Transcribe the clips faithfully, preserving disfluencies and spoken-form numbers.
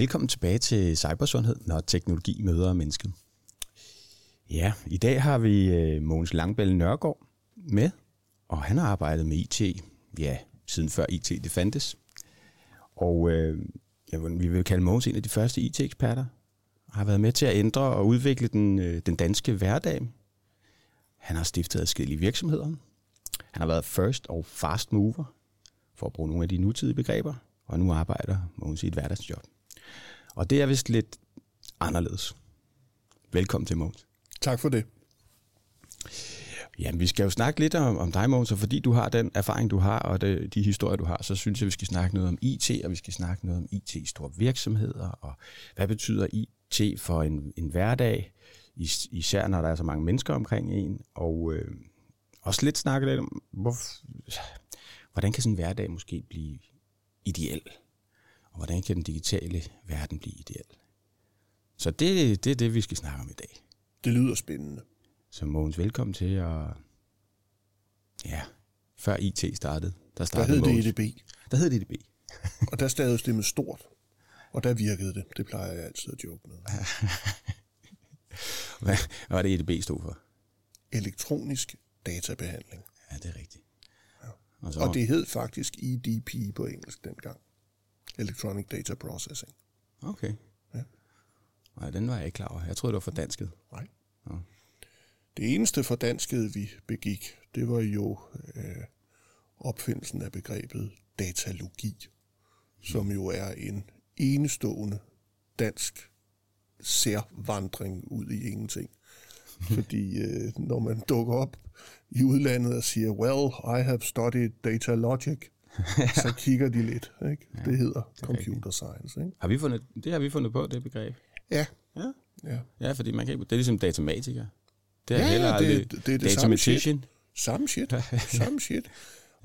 Velkommen tilbage til Cybersundhed, når teknologi møder mennesket. Ja, i dag har vi Mogens Langballe Nørgaard med, og han har arbejdet med I T, ja, siden før I T det fandtes. Og øh, ja, vi vil kalde Mogens en af de første I T-eksperter, har været med til at ændre og udvikle den, øh, den danske hverdag. Han har stiftet adskillige virksomheder. Han har været first og fast mover, for at bruge nogle af de nutidige begreber, og nu arbejder Mogens i et hverdagsjob. Og det er vist lidt anderledes. Velkommen til, Mogens. Tak for det. Jamen, vi skal jo snakke lidt om, om dig, Mogens, og fordi du har den erfaring, du har, og det, de historier, du har, så synes jeg, vi skal snakke noget om I T, og vi skal snakke noget om I T i store virksomheder, og hvad betyder I T for en, en hverdag, is, især når der er så mange mennesker omkring en, og øh, også lidt snakke lidt om, hvor, hvordan kan sådan en hverdag måske blive ideel, og hvordan kan den digitale verden blive ideel. Så det, det er det, vi skal snakke om i dag. Det lyder spændende. Så Mogens, velkommen til at... Ja, før I T startede, der startede der hed Mogens. Det E D B. Der hed det E D B. Og der staves det med stort. Og der virkede det. Det plejer jeg altid at joke med. Hvad var det E D B stod for? Elektronisk databehandling. Ja, det er rigtigt. Ja. Og, så... og det hed faktisk E D P på engelsk dengang. Electronic Data Processing. Okay. Ja. Nej, den var jeg ikke klar over. Jeg troede, det var for dansket. Nej. Ja. Det eneste fordanskede, vi begik, det var jo øh, opfindelsen af begrebet datalogi, mm. som jo er en enestående dansk særvandring ud i ingenting. Fordi øh, når man dukker op i udlandet og siger, well, I have studied data logic, så kigger de lidt. Ikke? Ja, det hedder det computer science. Ikke? Har vi fundet, det har vi fundet på, det begreb? Ja. Ja, ja. ja fordi man kan ikke, det er ligesom datamatiker. Det er ja, heller det, det, det er det samme shit. Samme shit. Samme shit.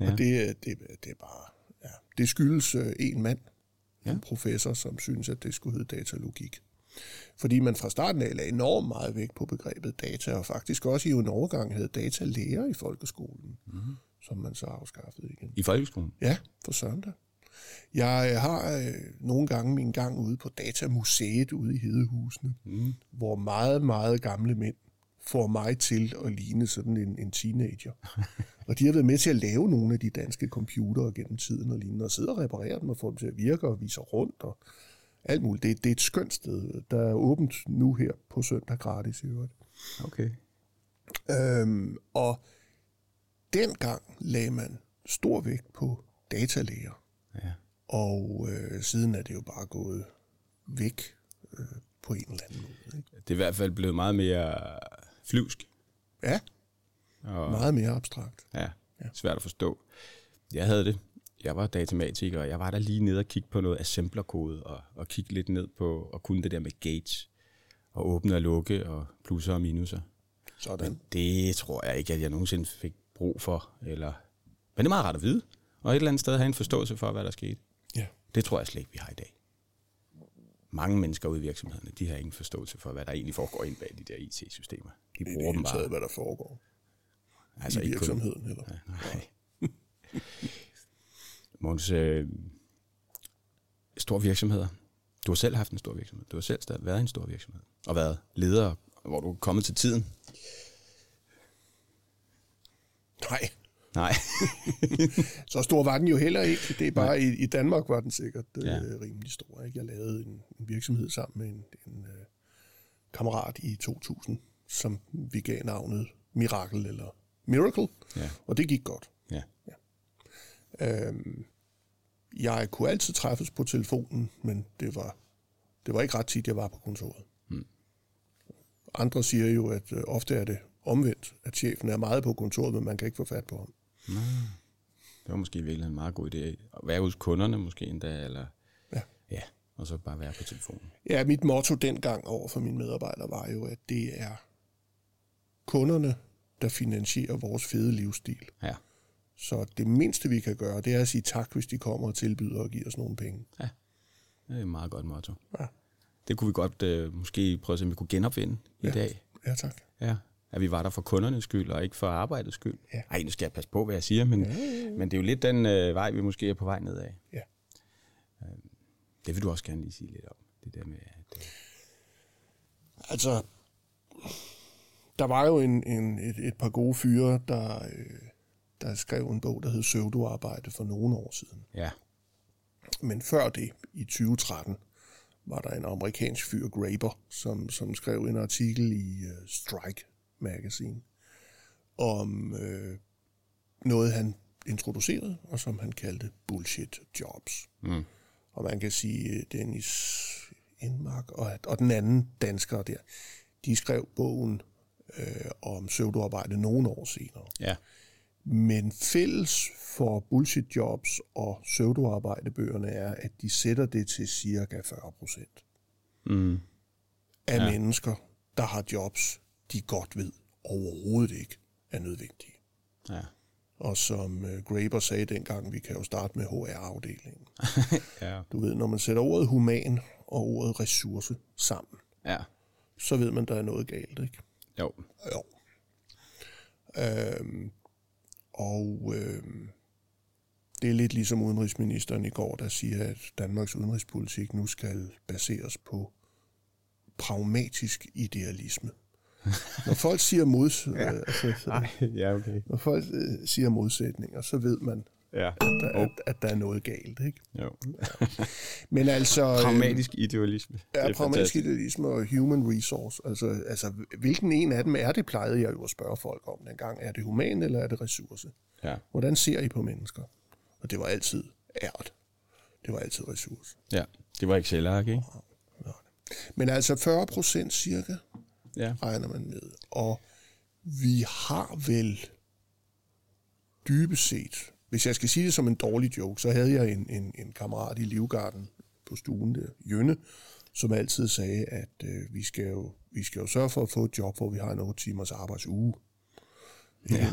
Ja. Og det, det, det er bare... Ja. Det skyldes øh, en mand, ja. en professor, som synes, at det skulle hedde datalogik. Fordi man fra starten af lagde enormt meget vægt på begrebet data, og faktisk også i en overgang havde datalærer i folkeskolen, mm-hmm. som man så afskaffede igen. I folkeskolen? Ja, for søndag. Jeg har øh, nogle gange min gang ude på Datamuseet ude i Hedehusene, mm. hvor meget, meget gamle mænd får mig til at ligne sådan en, en teenager. Og de har været med til at lave nogle af de danske computere gennem tiden og lignende, og sidde og reparere dem og få dem til at virke og vise rundt og alt muligt. Det, det er et skønt sted, der er åbent nu her på søndag gratis i øvrigt. Okay. Øhm, og dengang lagde man stor vægt på datalæger. Ja. Og øh, siden er det jo bare gået væk øh, på en eller anden måde. Ikke? Det er i hvert fald blevet meget mere... flyvsk. Ja, og meget mere abstrakt. Ja, svært at forstå. Jeg havde det. Jeg var datamatiker, og jeg var der lige nede og kigge på noget assemblerkode, og, og kigge lidt ned på, og kunne det der med gates, og åbne og lukke, og plusser og minuser. Sådan. Men det tror jeg ikke, at jeg nogensinde fik brug for. Eller... Men det er meget rart at vide, og et eller andet sted have en forståelse for, hvad der skete. Ja. Det tror jeg slet ikke, vi har i dag. Mange mennesker ude i virksomhederne, de har ingen forståelse for, hvad der egentlig foregår inde bag de der I T-systemer. De bruger det er dem bare. Taget, hvad der foregår altså i virksomheden. Kun... Eller? Ja, nej. Mogens, øh, store virksomheder. Du har selv haft en stor virksomhed. Du har selv været i en stor virksomhed. Og været leder, hvor du er kommet til tiden. Nej. Nej. Så stor var den jo heller ikke. Det er bare, i, i Danmark var den sikkert ja. øh, rimelig stor. Ikke? Jeg lavede en, en virksomhed sammen med en, en øh, kammerat i to tusind, som vi gav navnet Miracle eller Miracle, ja. Og det gik godt. Ja. Ja. Øhm, jeg kunne altid træffes på telefonen, men det var, det var ikke ret tit, jeg var på kontoret. Hmm. Andre siger jo, at øh, ofte er det omvendt, at chefen er meget på kontoret, men man kan ikke få fat på ham. Nå, det var måske virkelig en meget god idé. At være hos kunderne måske endda, eller... Ja. Ja, og så bare være på telefonen. Ja, mit motto dengang over for mine medarbejdere var jo, at det er kunderne, der finansierer vores fede livsstil. Ja. Så det mindste, vi kan gøre, det er at sige tak, hvis de kommer og tilbyder og giver os nogle penge. Ja, det er et meget godt motto. Ja. Det kunne vi godt øh, måske prøve at se, om vi kunne genopvinde i ja. dag. Ja, tak. Ja. At vi var der for kundernes skyld, og ikke for arbejdets skyld. Ja. Ej, nu skal jeg passe på, hvad jeg siger, men, ja, ja, ja. men det er jo lidt den øh, vej, vi måske er på vej nedad. Ja. Det vil du også gerne lige sige lidt om. det der med at... Altså, der var jo en, en, et, et par gode fyre, der, øh, der skrev en bog, der hed Søvdoarbejde for nogle år siden. Ja. Men før det, i tyve tretten, var der en amerikansk fyr, Graeber, som, som skrev en artikel i uh, Strike Magazine om øh, noget, han introducerede, og som han kaldte bullshit jobs. Mm. Og man kan sige, Dennis Enmark og, og den anden dansker der, de skrev bogen øh, om pseudoarbejde nogle år senere. Ja. Men fælles for bullshit jobs og pseudoarbejdebøgerne er, at de sætter det til cirka fyrre procent mm. af ja. mennesker, der har jobs, de godt ved overhovedet ikke er nødvendige. Ja. Og som uh, Graeber sagde dengang, vi kan jo starte med H R-afdelingen. ja. Du ved, når man sætter ordet human og ordet ressource sammen, ja. så ved man, der er noget galt, ikke? Jo. Jo. Øhm, og øhm, det er lidt ligesom udenrigsministeren i går, der siger, at Danmarks udenrigspolitik nu skal baseres på pragmatisk idealisme. Når folk siger mods, ja. altså, Ej, ja, okay. når folk øh, siger modsætninger, så ved man, ja. at, der, oh. at, at der er noget galt, ikke? Jo. ja. Men altså pragmatisk idealisme. Ja, pragmatisk idealisme og human resource. Altså, altså, hvilken en af dem er det, plejede jeg jo at spørge folk om dengang. Er det human eller er det ressource? Ja. Hvordan ser I på mennesker? Og det var altid ært. Det var altid ressource. Ja, det var ikke selvark, ikke? Men altså fyrre procent cirka. Ja. Regner man med. Og vi har vel dybest set, hvis jeg skal sige det som en dårlig joke, så havde jeg en, en, en kammerat i Livgarden på stuen der, Jønne, som altid sagde, at øh, vi, skal jo, vi skal jo sørge for at få et job, hvor vi har en otte timers arbejdsuge. Ja.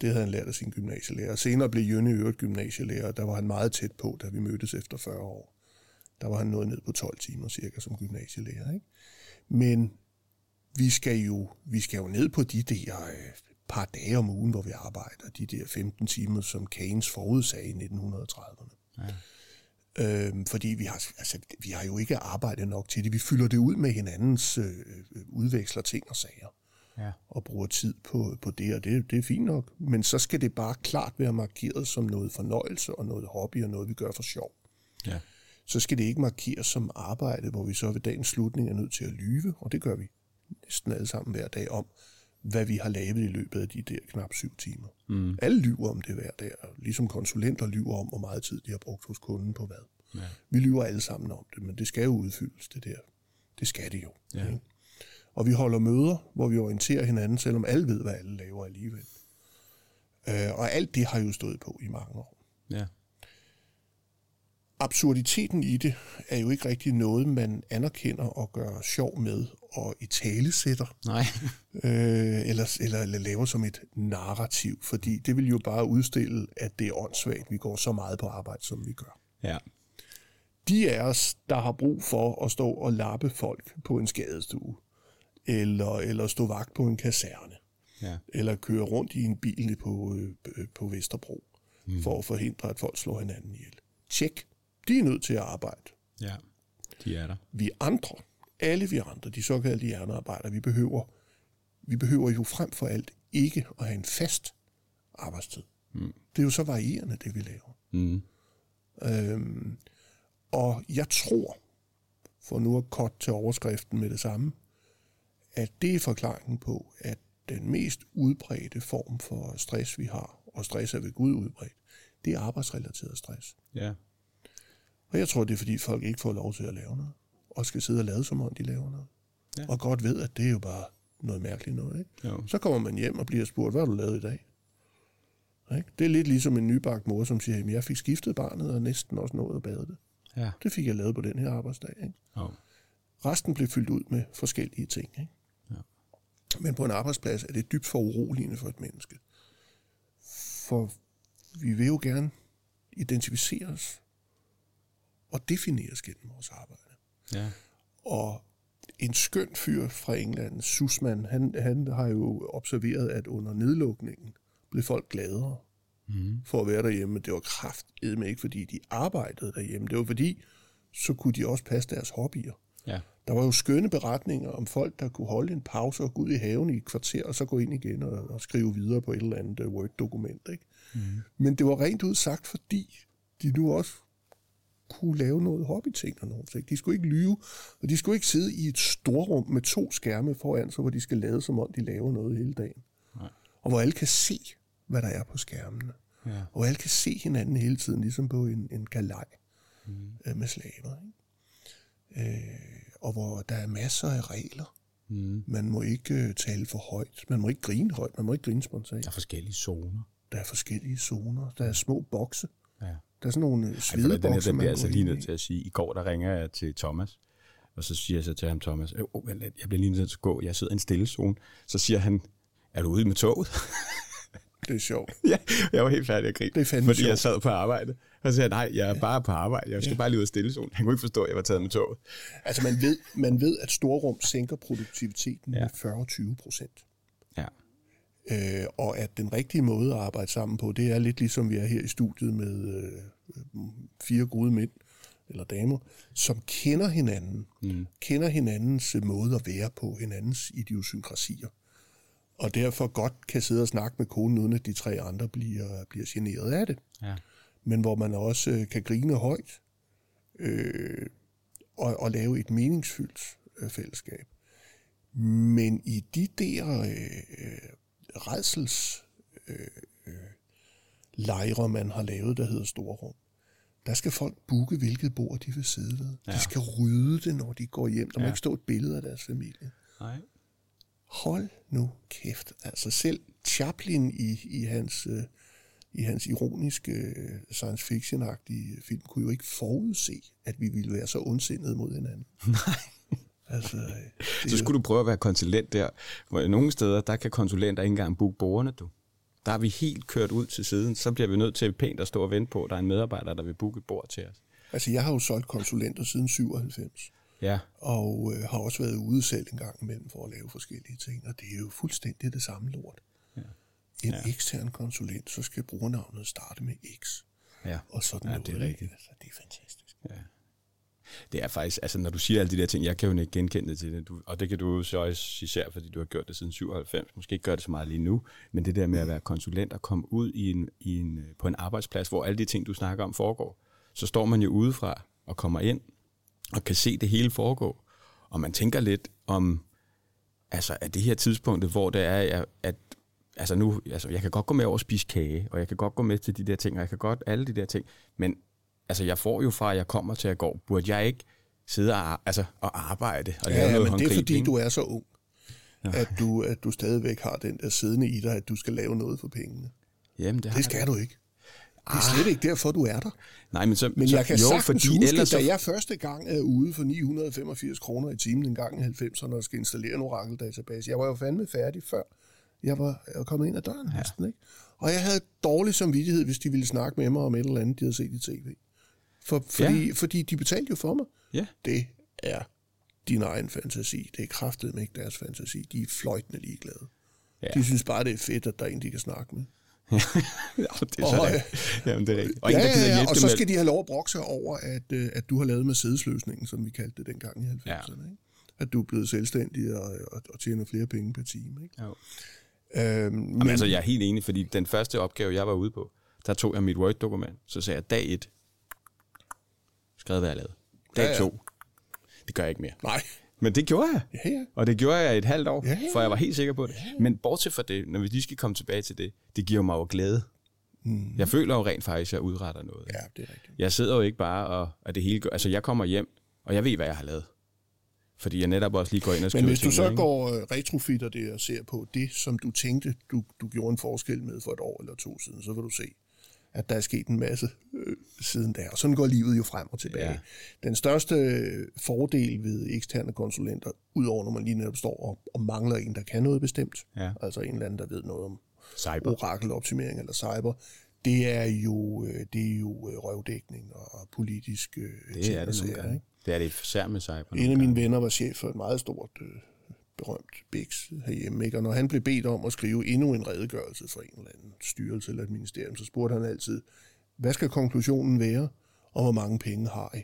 Det havde han lært af sin gymnasielærer. Senere blev Jønne i øvrigt gymnasielærer, der var han meget tæt på, da vi mødtes efter fyrre år. Der var han nået ned på tolv timer cirka som gymnasielærer. Ikke? Men Vi skal, jo, vi skal jo ned på de der øh, par dage om ugen, hvor vi arbejder, de der femten timer, som Keynes forudsagde i nitten trediverne. Ja. Øhm, fordi vi har, altså, vi har jo ikke arbejdet nok til det. Vi fylder det ud med hinandens, øh, udveksler ting og sager, ja. og bruger tid på, på det, og det, det er fint nok. Men så skal det bare klart være markeret som noget fornøjelse og noget hobby og noget, vi gør for sjov. Ja. Så skal det ikke markeres som arbejde, hvor vi så ved dagens slutning er nødt til at lyve, og det gør vi næsten alle sammen hver dag om, hvad vi har lavet i løbet af de der knap syv timer. Mm. Alle lyver om det hver dag, ligesom konsulenter lyver om, hvor meget tid de har brugt hos kunden på hvad. Ja. Vi lyver alle sammen om det, men det skal jo udfyldes, det der. Det skal det jo. Ja. Ikke? Og vi holder møder, hvor vi orienterer hinanden, selvom alle ved, hvad alle laver alligevel. Øh, og alt det har jo stået på i mange år. Ja. Absurditeten i det er jo ikke rigtig noget, man anerkender og gør sjov med og i talesætter. Nej. Øh, eller, eller, eller laver som et narrativ, fordi det vil jo bare udstille, at det er åndssvagt, vi går så meget på arbejde, som vi gør. Ja. De af os, der har brug for at stå og lappe folk på en skadestue, eller, eller stå vagt på en kaserne, ja. eller køre rundt i en bil på, øh, på Vesterbro, mm. for at forhindre, at folk slår hinanden ihjel. Tjek. De er nødt til at arbejde. Ja, de er der. Vi andre, alle vi andre, de såkaldte hjernearbejdere, vi behøver, vi behøver jo frem for alt ikke at have en fast arbejdstid. Mm. Det er jo så varierende, det vi laver. Mm. Øhm, og jeg tror, for nu at korte til overskriften med det samme, at det er forklaringen på, at den mest udbredte form for stress, vi har, og stress er ved Gud udbredt, det er arbejdsrelateret stress. Ja. Og jeg tror, det er, fordi folk ikke får lov til at lave noget, og skal sidde og lade, som om de laver noget. Ja. Og godt ved, at det er jo bare noget mærkeligt noget. Ikke? Jo. Så kommer man hjem og bliver spurgt, hvad har du lavet i dag? Ikke? Det er lidt ligesom en nybagt mor, som siger, at jeg fik skiftet barnet, og næsten også nået at bade det. Ja. Det fik jeg lavet på den her arbejdsdag. Ikke? Jo. Resten blev fyldt ud med forskellige ting. Ikke? Jo. Men på en arbejdsplads er det dybt for uroligende for et menneske. For vi vil jo gerne identificere os og defineres gennem vores arbejde. Ja. Og en skøn fyr fra England, Sussman, han, han har jo observeret, at under nedlukningen blev folk gladere mm. for at være derhjemme. Det var kraftedme ikke, fordi de arbejdede derhjemme. Det var fordi, så kunne de også passe deres hobbyer. Ja. Der var jo skønne beretninger om folk, der kunne holde en pause og gå ud i haven i et kvarter, og så gå ind igen og, og skrive videre på et eller andet uh, Word-dokument. Ikke? Mm. Men det var rent ud sagt, fordi de nu også kunne lave noget hobbyting og noget. De skulle ikke lyve, og de skulle ikke sidde i et storrum med to skærme foran sig, hvor de skal lade, som om de laver noget hele dagen. Nej. Og hvor alle kan se, hvad der er på skærmene. Ja. Og alle kan se hinanden hele tiden, ligesom på en, en galej mm. øh, med slaver. Ikke? Øh, og hvor der er masser af regler. Mm. Man må ikke øh, tale for højt. Man må ikke grine højt. Man må ikke grine spontant. Der er forskellige zoner. Der er forskellige zoner. Der er små bokse. Ja. Der er sådan nogle svedebokser, man går ind i. Altså lige nødt til at sige, i går der ringer jeg til Thomas, og så siger jeg så til ham, Thomas, øh, jeg bliver lige nødt til at gå, jeg sidder i en stille zone. Så siger han, er du ude med toget? Det er sjovt. Ja, jeg var helt færdig at grine, det er fordi sjovt. Jeg sad på arbejde. Og så sagde jeg, nej, jeg er ja. bare på arbejde. Jeg skal ja. bare lige ud af stillezonen. Han kunne ikke forstå, at jeg var taget med toget. Altså man ved, man ved at storrum sænker produktiviteten ja. med fyrre til tyve procent. Ja. Øh, og at den rigtige måde at arbejde sammen på, det er lidt ligesom vi er her i studiet med øh, fire gode mænd eller damer, som kender hinanden. Mm. Kender hinandens måde at være på, hinandens idiosynkrasier. Og derfor godt kan sidde og snakke med konen, uden at de tre andre bliver, bliver generet af det. Ja. Men hvor man også kan grine højt øh, og, og lave et meningsfyldt fællesskab. Men i de der øh, rædselslejre, øh, man har lavet, der hedder Storrum, der skal folk booke, hvilket bord de vil sidde ved. Ja. De skal rydde det, når de går hjem. Der må ja. ikke stå et billede af deres familie. Nej. Hold nu kæft. Altså selv Chaplin i, i, hans, øh, i hans ironiske øh, science fiction-agtige film kunne jo ikke forudse, at vi ville være så ondsindede mod hinanden. Nej. Altså, øh, så skulle jo... du prøve at være konsulent der. Hvor nogle steder, der kan konsulenter ikke engang booke borgerne, du. Der er vi helt kørt ud til siden. Så bliver vi nødt til pænt at stå og vente på, at der er en medarbejder, der vil booke et bord til os. Altså jeg har jo solgt konsulenter siden syvoghalvfems. Ja. Og øh, har også været ude selv en gang imellem for at lave forskellige ting, og det er jo fuldstændig det samme lort. Ja. En ja. ekstern konsulent, så skal brugernavnet starte med X. Ja. Og sådan ja, noget. Det er rigtigt. Altså, det er fantastisk. Ja. Det er faktisk, altså når du siger alle de der ting, jeg kan jo ikke genkende det til det, du, og det kan du så også især, fordi du har gjort det siden syvoghalvfems, måske ikke gør det så meget lige nu, men det der med at være konsulent og komme ud i en, i en, på en arbejdsplads, hvor alle de ting, du snakker om, foregår, så står man jo udefra og kommer ind, og kan se det hele foregå, og man tænker lidt om, altså at det her tidspunkt, hvor det er, at altså nu, altså jeg kan godt gå med over at spise kage, og jeg kan godt gå med til de der ting, og jeg kan godt alle de der ting, men altså jeg får jo fra, at jeg kommer til at gå, burde jeg ikke sidde og, altså, og arbejde og lave ja, noget håndgribning? Ja, men det er fordi, du er så ung, at du, at du stadigvæk har den der siddende i dig, at du skal lave noget for pengene. Jamen, det, det skal jeg. Du ikke. Det er slet ikke derfor, du er der. Nej, men så, men jeg så, kan jo, sagtens fordi, huske, så... da jeg første gang er ude for ni hundrede femogfirs kroner i timen en gang i halvfemserne og skal installere en Oracle-database. Jeg var jo fandme færdig, før jeg var kommet ind ad døren. Ja. Næsten, ikke? Og jeg havde dårlig samvittighed, hvis de ville snakke med mig om et eller andet, de havde set i tv. For, fordi, ja. fordi de betalte jo for mig. Ja. Det er din egen fantasi. Det er kraftedeme ikke deres fantasi. De er fløjtende ligeglade. Ja. De synes bare, det er fedt, at der er en, de kan snakke med. Ja, det er og, Jamen, det er og, ja, ja, ja, og så skal med... de have lov at brokse over, at, at du har lavet med sædesløsningen, som vi kaldte det dengang i halvfemserne. Ja. Ikke? At du er blevet selvstændig og, og, og tjener flere penge per time. Ikke? Jo. Øhm, Jamen, men... altså, jeg er helt enig, fordi den første opgave, jeg var ude på, der tog jeg mit Word-dokument, så sagde jeg dag et, skrev hvad jeg lavede. Dag to, ja, ja. det gør jeg ikke mere. Nej. Men det gjorde jeg, ja, ja. og det gjorde jeg et halvt år, ja, ja. for jeg var helt sikker på det. Ja, ja. Men bortset fra det, når vi lige skal komme tilbage til det, det giver mig jo glæde. Mm. Jeg føler jo rent faktisk, at jeg udretter noget. Ja, det er rigtigt. Jeg sidder jo ikke bare, og at det hele gør. Altså jeg kommer hjem, og jeg ved, hvad jeg har lavet. Fordi jeg netop også lige går ind og skriver ting. Men hvis du så går uh, retrofitter det og ser på det, som du tænkte, du, du gjorde en forskel med for et år eller to siden, så vil du se, at der er sket en masse øh, siden der. Og sådan går livet jo frem og tilbage. Ja. Den største fordel ved eksterne konsulenter, udover når man lige netop står og, og mangler en, der kan noget bestemt, ja. altså en eller anden, der ved noget om cyber. Oracle-optimering eller cyber, det er jo, det er jo røvdækning og politisk... Øh, det er det nogle gange. Det er det især med cyber. En af mine gange. venner var chef for et meget stort... Øh, berømt Bix herhjemme, ikke? Og når han blev bedt om at skrive endnu en redegørelse for en eller anden styrelse eller et ministerium, så spurgte han altid, hvad skal konklusionen være, og hvor mange penge har I?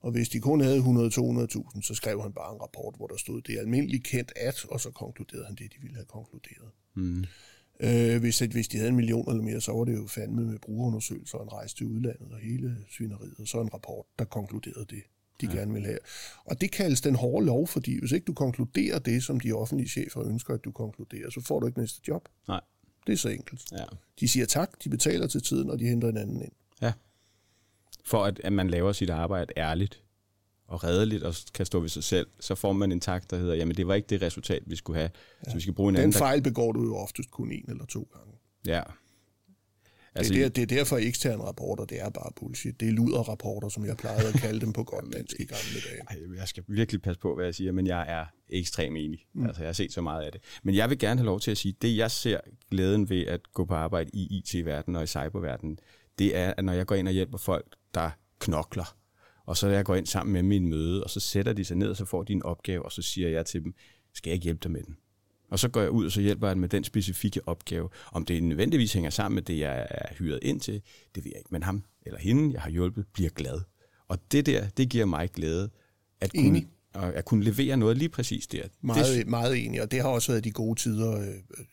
Og hvis de kun havde hundrede til to hundrede tusind, så skrev han bare en rapport, hvor der stod, det er almindeligt kendt at, og så konkluderede han det, de ville have konkluderet. Mm. Øh, hvis, hvis de havde en million eller mere, så var det jo fandme med brugerundersøgelser og en rejse til udlandet og hele svineriet, og så en rapport, der konkluderede det, de ja. gerne ville have. Og det kaldes den hårde lov, fordi hvis ikke du konkluderer det, som de offentlige chefer ønsker, at du konkluderer, så får du ikke næste job. Nej. Det er så enkelt. Ja. De siger tak, de betaler til tiden, og de henter hinanden ind. Ja. For at, at man laver sit arbejde ærligt og redeligt og kan stå ved sig selv, så får man en tak, der hedder, jamen det var ikke det resultat, vi skulle have, ja. så vi skal bruge en Den anden... Den fejl begår du jo oftest kun en eller to gange. Ja. Altså, det, er der, det er derfor eksterne rapporter, det er bare bullshit. Det er luderrapporter, som jeg plejede at kalde dem på godt dansk i gamle dage. Jeg skal virkelig passe på, hvad jeg siger, men jeg er ekstremt enig. Mm. Altså, jeg har set så meget af det. Men jeg vil gerne have lov til at sige, det jeg ser glæden ved at gå på arbejde i I T-verdenen og i cyberverdenen, det er, at når jeg går ind og hjælper folk, der knokler, og så jeg går ind sammen med min møde, og så sætter de sig ned, og så får de en opgave, og så siger jeg til dem, skal jeg ikke hjælpe dig med den? Og så går jeg ud, og så hjælper jeg med den specifikke opgave. Om det nødvendigvis hænger sammen med det, jeg er hyret ind til, det ved jeg ikke. Men ham eller hende, jeg har hjulpet, bliver glad. Og det der, det giver mig glæde, at kunne, at kunne levere noget lige præcis der. Meget, det... meget enig, og det har også været de gode tider,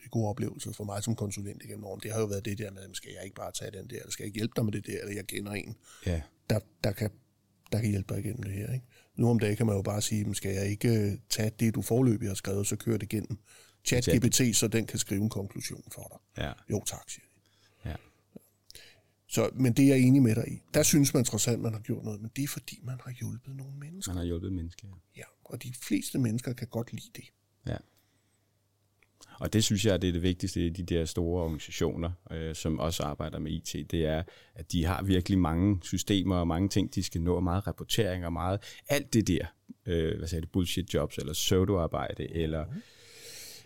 de gode oplevelser for mig som konsulent igennem årene. Det har jo været det der med, skal jeg ikke bare tage den der, eller skal jeg ikke hjælpe dig med det der, eller jeg kender en, ja. der, der, kan, der kan hjælpe dig igennem det her, ikke? Nu om dagen kan man jo bare sige, skal jeg ikke tage det, du foreløbig har skrevet, så kører det igennem ChatGPT, så den kan skrive en konklusion for dig. Ja. Jo tak, siger de. Ja. Så, men det er jeg enig med dig i. Der synes man trods alt, man har gjort noget, men det er fordi, man har hjulpet nogle mennesker. Man har hjulpet mennesker, ja. Ja, og de fleste mennesker kan godt lide det. Ja. Og det synes jeg, det er det vigtigste i de der store organisationer, øh, som også arbejder med I T, det er, at de har virkelig mange systemer og mange ting, de skal nå, og meget rapportering og meget alt det der, øh, hvad siger det, bullshit jobs eller pseudo-arbejde eller mm.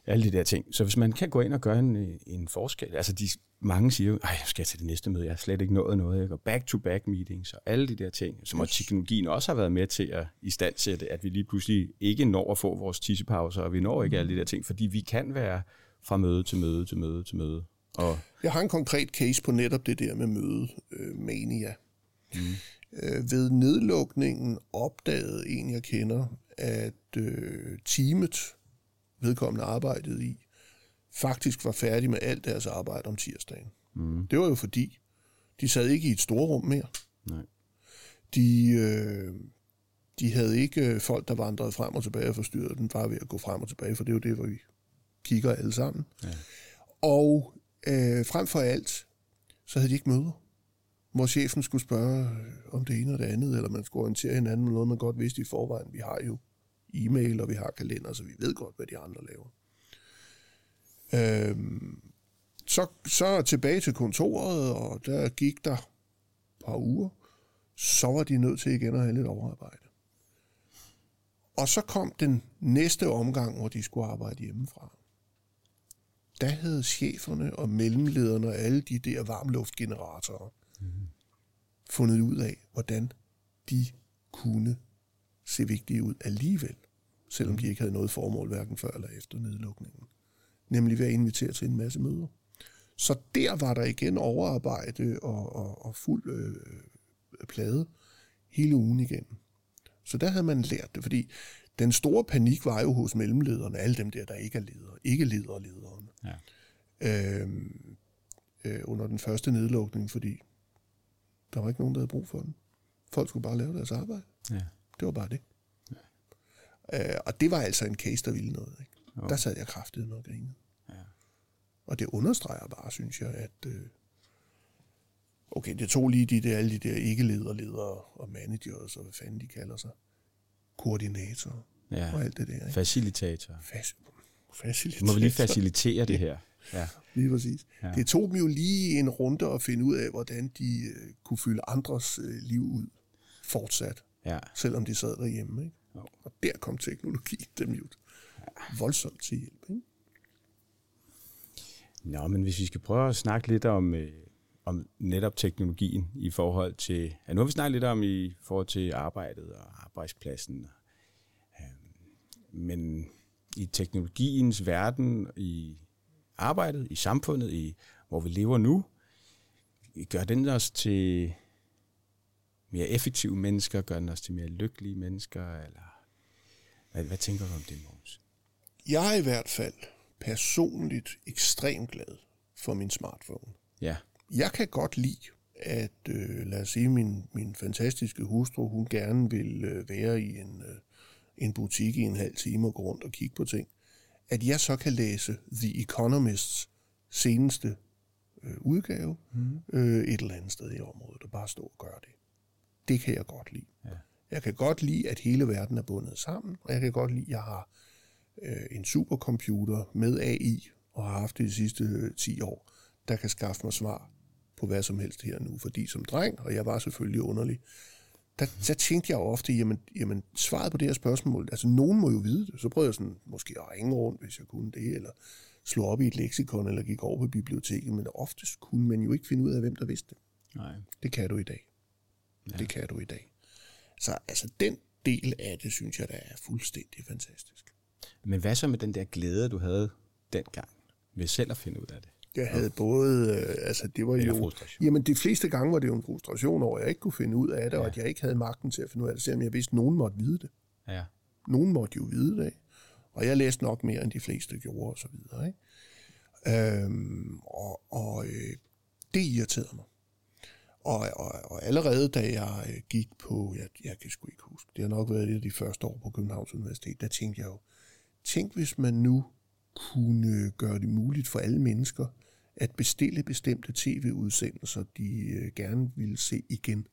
alle de der ting. Så hvis man kan gå ind og gøre en, en forskel, altså de, mange siger jo, ej, jeg skal til det næste møde, jeg har slet ikke nået noget, ikke? Og back-to-back meetings og alle de der ting, som yes. teknologien også har været med til at istandsætte, at vi lige pludselig ikke når at få vores tissepauser, og vi når ikke mm. alle de der ting, fordi vi kan være fra møde til møde til møde til møde. Og jeg har en konkret case på netop det der med møde-mania. Øh, mm. øh, ved nedlukningen opdagede en, jeg kender, at øh, teamet, vedkommende arbejdede i, faktisk var færdig med alt deres arbejde om tirsdagen. Mm. Det var jo fordi, de sad ikke i et storrum mere. Nej. De, øh, de havde ikke folk, der vandrede frem og tilbage og forstyrrede dem, bare ved at gå frem og tilbage, for det er jo det, hvor vi kigger alle sammen. Ja. Og øh, frem for alt, så havde de ikke møder, hvor chefen skulle spørge om det ene og det andet, eller man skulle orientere hinanden med noget, man godt vidste i forvejen. Vi har jo e-mail, og vi har kalender, så vi ved godt, hvad de andre laver. Øhm, så, så tilbage til kontoret, og der gik der et par uger, så var de nødt til igen at have lidt overarbejde. Og så kom den næste omgang, hvor de skulle arbejde hjemmefra. Der havde cheferne og mellemlederne og alle de der varmluftgeneratorer mm-hmm. fundet ud af, hvordan de kunne se vigtige ud alligevel, selvom de ikke havde noget formål, hverken før eller efter nedlukningen. Nemlig ved at invitere til en masse møder. Så der var der igen overarbejde og, og, og fuld øh, plade hele ugen igennem. Så der havde man lært det, fordi den store panik var jo hos mellemlederne, alle dem der, der ikke er ledere, ikke lederlederne, ja. øhm, øh, under den første nedlukning, fordi der var ikke nogen, der havde brug for den. Folk skulle bare lave deres arbejde. Ja. Det var bare det. Ja. Øh, og det var altså en case, der ville noget. Ikke? Okay. Der sad jeg kraftigt med og grinede. Ja. Og det understreger bare, synes jeg, at øh, okay, det tog lige de der, alle de der ikke-lederledere og managers, og hvad fanden de kalder sig, koordinatorer ja. og alt det der. Ikke? Facilitatorer. Fac- facilitatorer. Må vi lige facilitere det her? Ja. Lige præcis. Ja. Det tog dem jo lige en runde at finde ud af, hvordan de øh, kunne fylde andres øh, liv ud fortsat. Ja. Selvom de sad derhjemme, ikke? Oh. Og der kom teknologi dem jo ja. voldsomt til hjælp, ikke? Nå, men hvis vi skal prøve at snakke lidt om, øh, om netop teknologien i forhold til... Ja, nu har vi snakket lidt om i forhold til arbejdet og arbejdspladsen. Øh, men i teknologiens verden, i arbejdet, i samfundet, i hvor vi lever nu, gør den os til... mere effektive mennesker? Gør den os til mere lykkelige mennesker? Eller hvad, hvad tænker du om det, Mogens? Jeg er i hvert fald personligt ekstremt glad for min smartphone. Ja. Jeg kan godt lide, at øh, lad os sige, min, min fantastiske hustru, hun gerne vil øh, være i en, øh, en butik i en halv time og gå rundt og kigge på ting, at jeg så kan læse The Economists seneste øh, udgave mm. øh, et eller andet sted i området og bare stå og gøre det. Det kan jeg godt lide. Ja. Jeg kan godt lide, at hele verden er bundet sammen, og jeg kan godt lide, at jeg har øh, en supercomputer med A I og har haft det de sidste øh, ti år, der kan skaffe mig svar på hvad som helst her nu, fordi som dreng, og jeg var selvfølgelig underlig, der, der tænkte jeg jo ofte, jamen, jamen svaret på det her spørgsmål, altså nogen må jo vide det, så prøvede jeg sådan, måske at ringe rundt, hvis jeg kunne det, eller slå op i et leksikon, eller gik over på biblioteket, men oftest kunne man jo ikke finde ud af, hvem der vidste det. Nej. Det kan du i dag. Ja. Det kan du i dag. Så altså den del af det, synes jeg, der er fuldstændig fantastisk. Men hvad så med den der glæde, du havde dengang, ved selv at finde ud af det? Jeg havde både, øh, altså det var jo, jamen de fleste gange var det jo en frustration over, at jeg ikke kunne finde ud af det, ja. Og at jeg ikke havde magten til at finde ud af det, selvom jeg vidste, at nogen måtte vide det. Ja. Nogen måtte jo vide det, og jeg læste nok mere, end de fleste gjorde, og så videre, ikke? Øhm, og og øh, det irriterede mig. Og, og, og allerede da jeg gik på, jeg, jeg kan sgu ikke huske, det har nok været et af de første år på Københavns Universitet, der tænkte jeg jo, tænk hvis man nu kunne gøre det muligt for alle mennesker at bestille bestemte tv-udsendelser, de gerne ville se igen.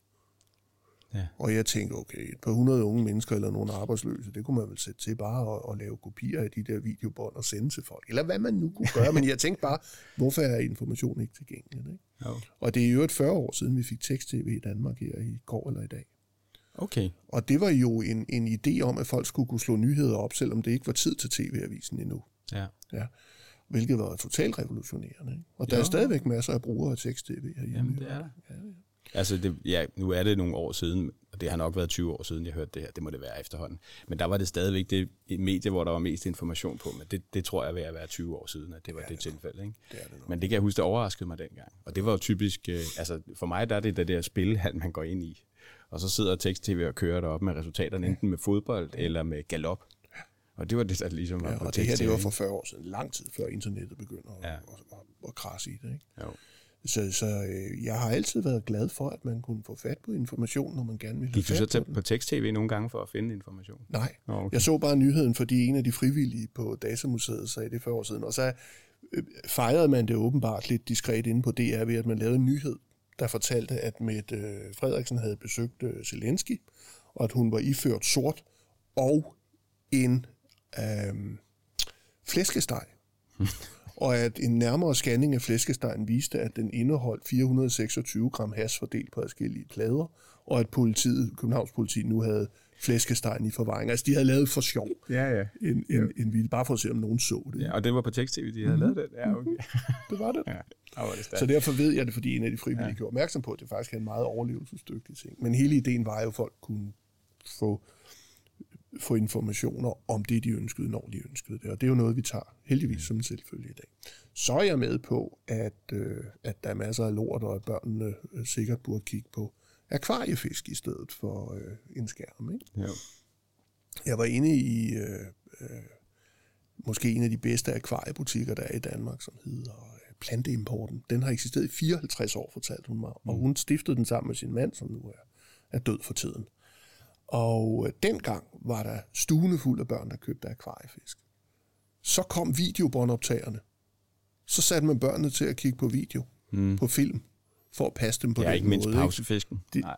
Ja. Og jeg tænkte, okay, et par hundrede unge mennesker eller nogle arbejdsløse, det kunne man vel sætte til bare at, at lave kopier af de der videobånd og sende til folk. Eller hvad man nu kunne gøre, men jeg tænkte bare, hvorfor er information ikke tilgængelig? Ikke? Ja. Og det er jo et fyrre år siden, vi fik tekst-tv i Danmark her i går eller i dag. Okay. Og det var jo en, en idé om, at folk skulle kunne slå nyheder op, selvom det ikke var tid til tv-avisen endnu. Ja. Ja, hvilket var totalt revolutionerende. Ikke? Og jo. Der er stadigvæk masser af brugere af tekst-tv herhjemme. Jamen, det er der. Ja, ja. Altså, det, ja, nu er det nogle år siden, og det har nok været tyve år siden, jeg hørte det her. Det må det være efterhånden. Men der var det stadigvæk det medie, hvor der var mest information på. Men det, det tror jeg ved at være tyve år siden, at det var ja, det, det tilfælde. Ikke? Det er det. Men det kan jeg huske, det overraskede mig dengang. Og det var jo typisk, øh, altså for mig der er det der, der spillehal, man går ind i. Og så sidder tekst-tv og kører deroppe med resultaterne, ja. Enten med fodbold eller med galop. Og det var det, der ligesom var ja, og det her, det var for fyrre år siden, lang tid før internettet begynder at, ja. at, at, at krasse i det. Ikke? Jo. Så, så øh, jeg har altid været glad for, at man kunne få fat på information, når man gerne ville have fat på den. Gik du så på tekst-tv nogle gange for at finde information? Nej, oh, okay. Jeg så bare nyheden, fordi en af de frivillige på Datamuseet sagde det fyrre år siden, og så øh, fejrede man det åbenbart lidt diskret inde på D R ved, at man lavede en nyhed, der fortalte, at Mette øh, Frederiksen havde besøgt øh, Zelensky, og at hun var iført sort og en Øhm, flæskesteg, og at en nærmere scanning af flæskestegen viste, at den indeholdt fire hundrede seksogtyve gram hash fordelt på forskellige plader, og at politiet, Københavns politi nu havde flæskestegen i forvaring. Altså, de havde lavet for sjov. Ja, ja. En, en, en video, bare for at se, om nogen så det. Ja, og det var på tekst-tv, de havde mm-hmm. lavet det. Ja, okay. Det var det. Ja, der var det. Så derfor ved jeg det, fordi en af de frivillige ja. Gjorde opmærksom på, at det faktisk er en meget overlevelsesdygtig ting. Men hele ideen var jo, at folk kunne få få informationer om det, de ønskede, når de ønskede det. Og det er jo noget, vi tager heldigvis som en selvfølge i dag. Så er jeg med på, at, øh, at der er masser af lort, og at børnene øh, sikkert burde kigge på akvariefisk i stedet for øh, en skærm. Ikke? Ja. Jeg var inde i øh, øh, måske en af de bedste akvariebutikker, der er i Danmark, som hedder øh, Planteimporten. Den har eksisteret i fireoghalvtreds år, fortalte hun mig. Mm. Og hun stiftede den sammen med sin mand, som nu er, er død for tiden. Og dengang var der stuene fuld af børn, der købte akvariefisk. Så kom videobåndoptagerne. Så satte man børnene til at kigge på video, mm. på film, for at passe dem på ja, den måde. Ja, ikke mindst pausefisken. De, Nej.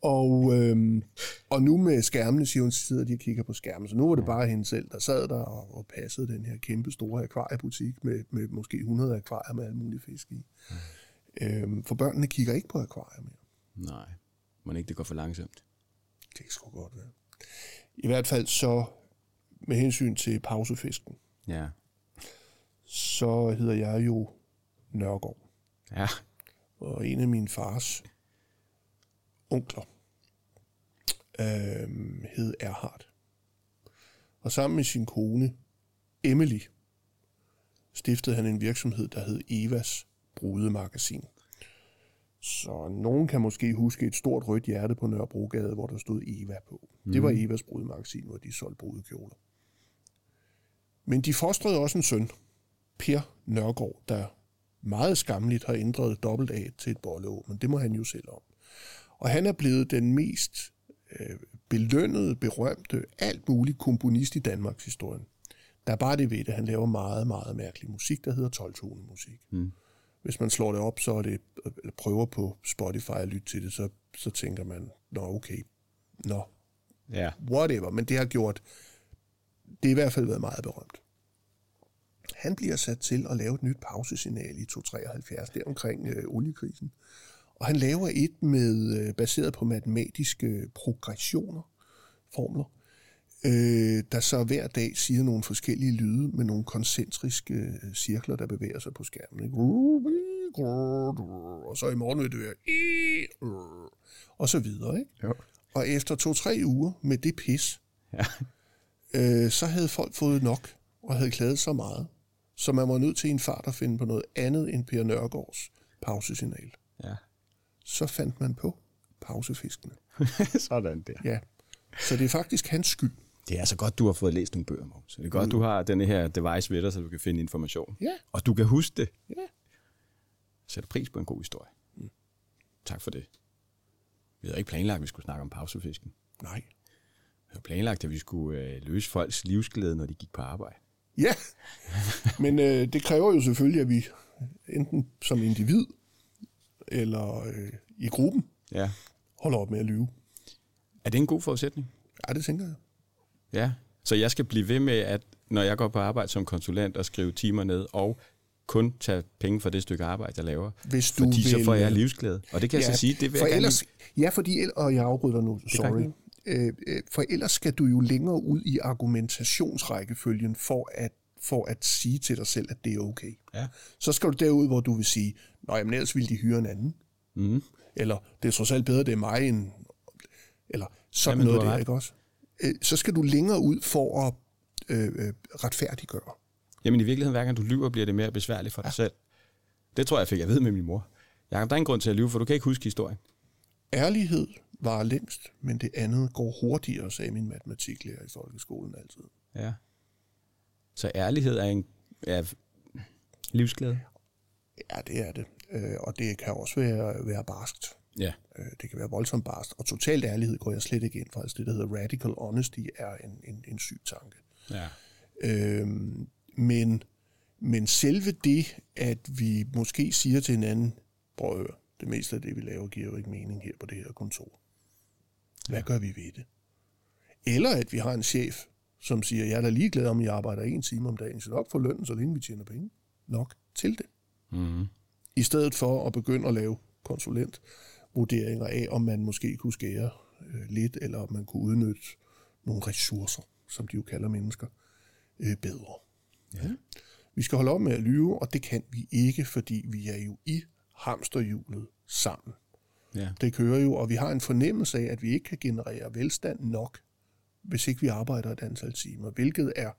og, øhm, og nu med skærmene, siger hun, sidder de og kigger på skærmen. Så nu var det bare hende selv, der sad der og, og passede den her kæmpe store akvariebutik med, med måske hundrede akvarier med alle mulige fisk i. Mm. Øhm, for børnene kigger ikke på akvarier mere. Nej, men ikke det går for langsomt. Det kan sgu godt være. I hvert fald så, med hensyn til pausefisken, ja. Så hedder jeg jo Nørgaard. Ja. Og en af min fars onkler øhm, hed Erhard. Og sammen med sin kone, Emily, stiftede han en virksomhed, der hed Evas Brudemagasin, Så nogen kan måske huske et stort rødt hjerte på Nørrebrogade, hvor der stod Eva på. Mm. Det var Evas Brudemagasin, hvor de solgte brudekjoler. Men de fostrede også en søn, Per Nørgaard, der meget skamligt har ændret dobbelt A til et bolleå, men det må han jo selv om. Og han er blevet den mest øh, belønnede, berømte, alt muligt komponist i Danmarks historie. Der er bare det ved det, han laver meget, meget mærkelig musik, der hedder tolv-tonemusik. Mm. Hvis man slår det op, så er det, eller prøver på Spotify at lytte til det, så, så tænker man, nå okay, nå, yeah. whatever. Men det har gjort, det har i hvert fald været meget berømt. Han bliver sat til at lave et nyt pausesignal i to hundrede treoghalvfjerds, der omkring øh, oliekrisen. Og han laver et med øh, baseret på matematiske progressioner, formler, øh, der så hver dag siger nogle forskellige lyde med nogle koncentriske øh, cirkler, der bevæger sig på skærmen. Ikke? Og så i morgen vil det være og så videre. Ikke? Jo. Og efter to-tre uger med det pis, ja. øh, så havde folk fået nok og havde klaget så meget, så man var nødt til en fart at finde på noget andet end Per Nørgaards pausesignal. Ja. Så fandt man på pausefiskene. Sådan der. Ja. Så det er faktisk hans skyld. Det er altså godt, du har fået læst nogle bøger, Mogens. Det er godt, mm. du har den her device ved dig, så du kan finde information. Ja. Og du kan huske det. Ja. Sæt pris på en god historie. Mm. Tak for det. Vi havde ikke planlagt, at vi skulle snakke om pausefisken. Nej. Vi havde planlagt, at vi skulle øh, løse folks livsglæde, når de gik på arbejde. Ja, men øh, det kræver jo selvfølgelig, at vi enten som individ eller øh, i gruppen ja. holder op med at lyve. Er det en god forudsætning? Ja, det tænker jeg. Ja, så jeg skal blive ved med, at når jeg går på arbejde som konsulent og skriver timer ned, og kun tage penge for det stykke arbejde, jeg laver. Hvis du fordi vil... så får jeg livsglæde. Og det kan ja, jeg så sige, det vil for jeg ellers... gerne... Ja, fordi... Og jeg afbryder nu, sorry. Øh, for ellers skal du jo længere ud i argumentationsrækkefølgen for at, for at sige til dig selv, at det er okay. Ja. Så skal du derud, hvor du vil sige, nej, jamen ellers ville de hyre en anden. Mm. Eller, det er trods alt bedre, det er mig end... Eller sådan jamen, noget der, ret. Ikke også? Øh, så skal du længere ud for at øh, retfærdiggøre. Jamen i virkeligheden, hver gang du lyver, bliver det mere besværligt for dig ja. selv. Det tror jeg, jeg fik at vide med min mor. Jakob, der er ingen grund til at lyve, for du kan ikke huske historien. Ærlighed var længst, men det andet går hurtigere, sagde min matematiklærer i folkeskolen altid. Ja. Så ærlighed er en ja, livsglæde? Ja, det er det. Og det kan også være, være barskt. Ja. Det kan være voldsomt barskt. Og totalt ærlighed går jeg slet ikke ind for. Altså det, der hedder radical honesty, er en, en, en syg tanke. Ja. Øhm, Men, men selve det, at vi måske siger til hinanden, prøv at høre, det meste af det, vi laver, giver jo ikke mening her på det her kontor. Hvad ja. gør vi ved det? Eller at vi har en chef, som siger, jeg er da ligeglad om, jeg arbejder en time om dagen, så op for lønnen, så længe vi tjener penge nok til det. Mm-hmm. I stedet for at begynde at lave konsulentvurderinger af, om man måske kunne skære øh, lidt, eller om man kunne udnytte nogle ressourcer, som de jo kalder mennesker, øh, bedre. Ja. Vi skal holde op med at lyve, og det kan vi ikke, fordi vi er jo i hamsterhjulet sammen. Ja. Det kører jo, og vi har en fornemmelse af, at vi ikke kan generere velstand nok, hvis ikke vi arbejder et antal timer, hvilket er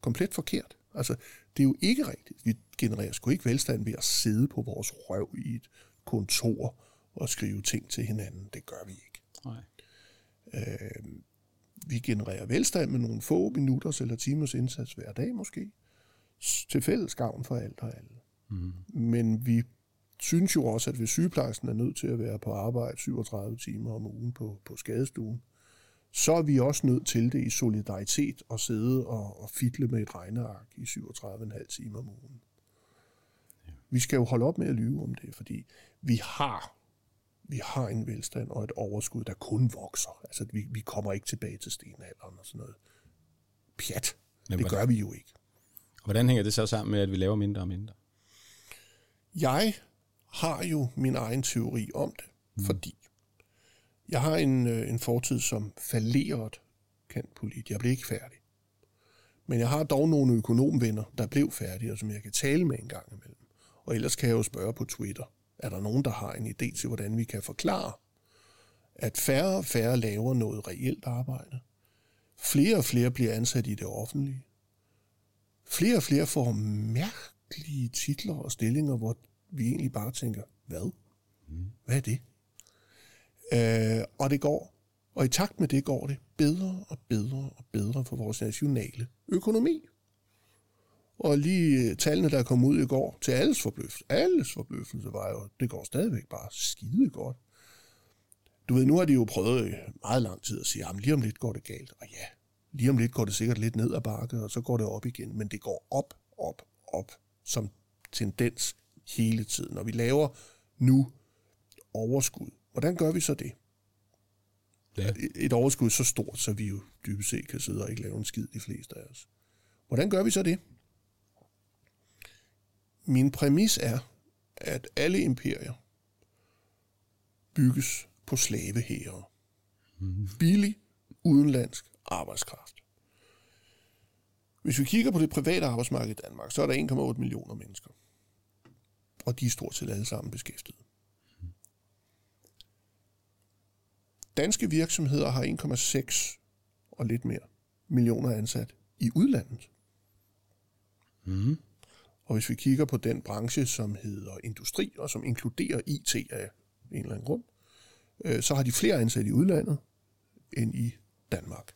komplet forkert. Altså, det er jo ikke rigtigt. Vi genererer sgu ikke velstand ved at sidde på vores røv i et kontor og skrive ting til hinanden. Det gør vi ikke. Nej. Øh, vi genererer velstand med nogle få minutters eller timers indsats hver dag måske, til fælles gavn for alt og alle. Mm. Men vi synes jo også, at hvis sygeplejersken er nødt til at være på arbejde syvogtredive timer om ugen på, på skadestuen, så er vi også nødt til det i solidaritet at sidde og, og fidle med et regneark i syvogtredive komma fem timer om ugen. Ja. Vi skal jo holde op med at lyve om det, fordi vi har, vi har en velstand og et overskud, der kun vokser. Altså, vi, vi kommer ikke tilbage til stenalderen og sådan noget. Pjat, men det gør vi jo ikke. Hvordan hænger det så sammen med, at vi laver mindre og mindre? Jeg har jo min egen teori om det, mm. fordi jeg har en, en fortid som falleret kantpolit. Jeg blev ikke færdig. Men jeg har dog nogle økonomvenner, der blev færdige, og som jeg kan tale med en gang imellem. Og ellers kan jeg jo spørge på Twitter, er der nogen, der har en idé til, hvordan vi kan forklare, at færre og færre laver noget reelt arbejde. Flere og flere bliver ansat i det offentlige. Flere og flere får mærkelige titler og stillinger, hvor vi egentlig bare tænker, hvad? Mm. Hvad er det? Øh, og det går, og i takt med det går det bedre og bedre og bedre for vores nationale økonomi. Og lige tallene, der kom ud i går, til alles forbløffelse, alles forbløffelse var jo, det går stadigvæk bare skide godt. Du ved, nu har de jo prøvet meget lang tid at sige, jamen lige om lidt går det galt, og ja, lige om lidt går det sikkert lidt ned ad bakke, og så går det op igen, men det går op, op, op, som tendens hele tiden. Når vi laver nu overskud, hvordan gør vi så det? Ja. Et overskud så stort, så vi jo dybest set kan sidde og ikke lave en skid, de fleste af os. Hvordan gør vi så det? Min præmis er, at alle imperier bygges på slavehære. Billig udenlandsk arbejdskraft. Hvis vi kigger på det private arbejdsmarked i Danmark, så er der en komma otte millioner mennesker. Og de er stort set alle sammen beskæftiget. Danske virksomheder har en komma seks og lidt mere millioner ansat i udlandet. Mm. Og hvis vi kigger på den branche, som hedder industri, og som inkluderer I T af en eller anden grund, øh, så har de flere ansat i udlandet end i Danmark.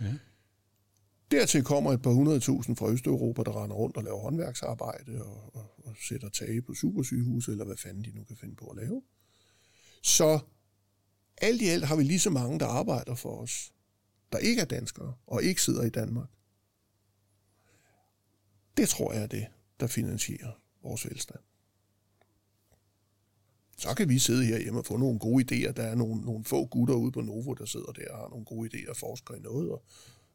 Ja. Dertil kommer et par hundredtusind fra Østeuropa, der render rundt og laver håndværksarbejde og, og, og sætter tage på supersygehuse, eller hvad fanden de nu kan finde på at lave. Så alt i alt har vi lige så mange, der arbejder for os, der ikke er danskere og ikke sidder i Danmark. Det tror jeg er det, der finansierer vores velstand. Så kan vi sidde herhjemme og få nogle gode idéer. Der er nogle, nogle få gutter ude på NOVO, der sidder der og har nogle gode idéer og forsker i noget, og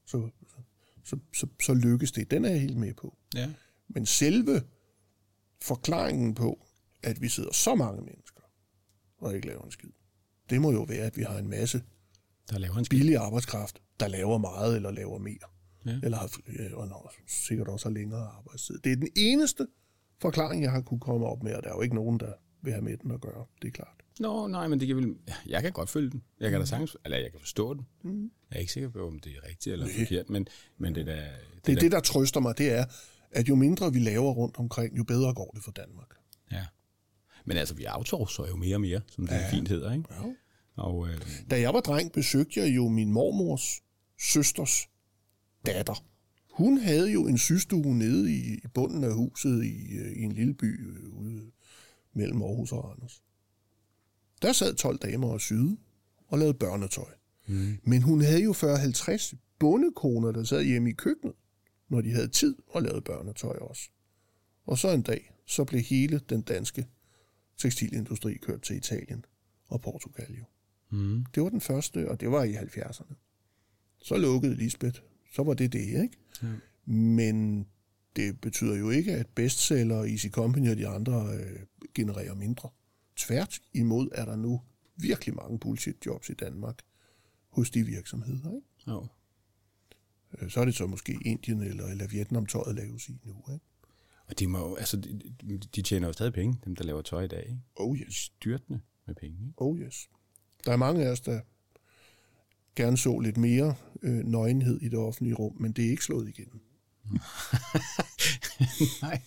så, så, så, så lykkes det. Den er jeg helt med på. Ja. Men selve forklaringen på, at vi sidder så mange mennesker og ikke laver en skid, det må jo være, at vi har en masse der laver en billig arbejdskraft, der laver meget eller laver mere. Ja. Eller har, og sikkert også har længere arbejdstid. Det er den eneste forklaring, jeg har kunne komme op med, og der er jo ikke nogen, der vil have med den at gøre. Det er klart. Nå, nej, men det kan vel... Jeg kan godt følge den. Jeg kan da sagtens... Eller jeg kan forstå den. Mm. Jeg er ikke sikker på, om det er rigtigt eller nej. Forkert, men, men det der... Det, det er der... det, der trøster mig, det er, at jo mindre vi laver rundt omkring, jo bedre går det for Danmark. Ja. Men altså, vi outsourcer jo mere og mere, som det ja. Fint hedder, ikke? Ja. Og, øh... da jeg var dreng, besøgte jeg jo min mormors søsters datter. Hun havde jo en systue nede i bunden af huset i, i en lille by ude mellem Aarhus og Randers. Der sad tolv damer og syede og lavede børnetøj. Mm. Men hun havde jo fyrre til halvtreds bondekoner, der sad hjemme i køkkenet, når de havde tid og lavede børnetøj også. Og så en dag, så blev hele den danske tekstilindustri kørt til Italien og Portugal jo. Mm. Det var den første, og det var i halvfjerdserne. Så lukkede Lisbeth. Så var det det, ikke? Ja. Men det betyder jo ikke, at bestseller, Easy Company og de andre øh, genererer mindre. Tvært imod er der nu virkelig mange bullshit-jobs i Danmark hos de virksomheder, ikke? Ja. Øh, så er det så måske Indien eller, eller Vietnam, tøjet laves i nu, ikke? Og de, må, altså, de, de tjener jo stadig penge, dem der laver tøj i dag, ikke? Oh yes. Styrtende med penge, ikke? Oh yes. Der er mange af os, der gerne så lidt mere øh, nøgenhed i det offentlige rum, men det er ikke slået igennem. Nej.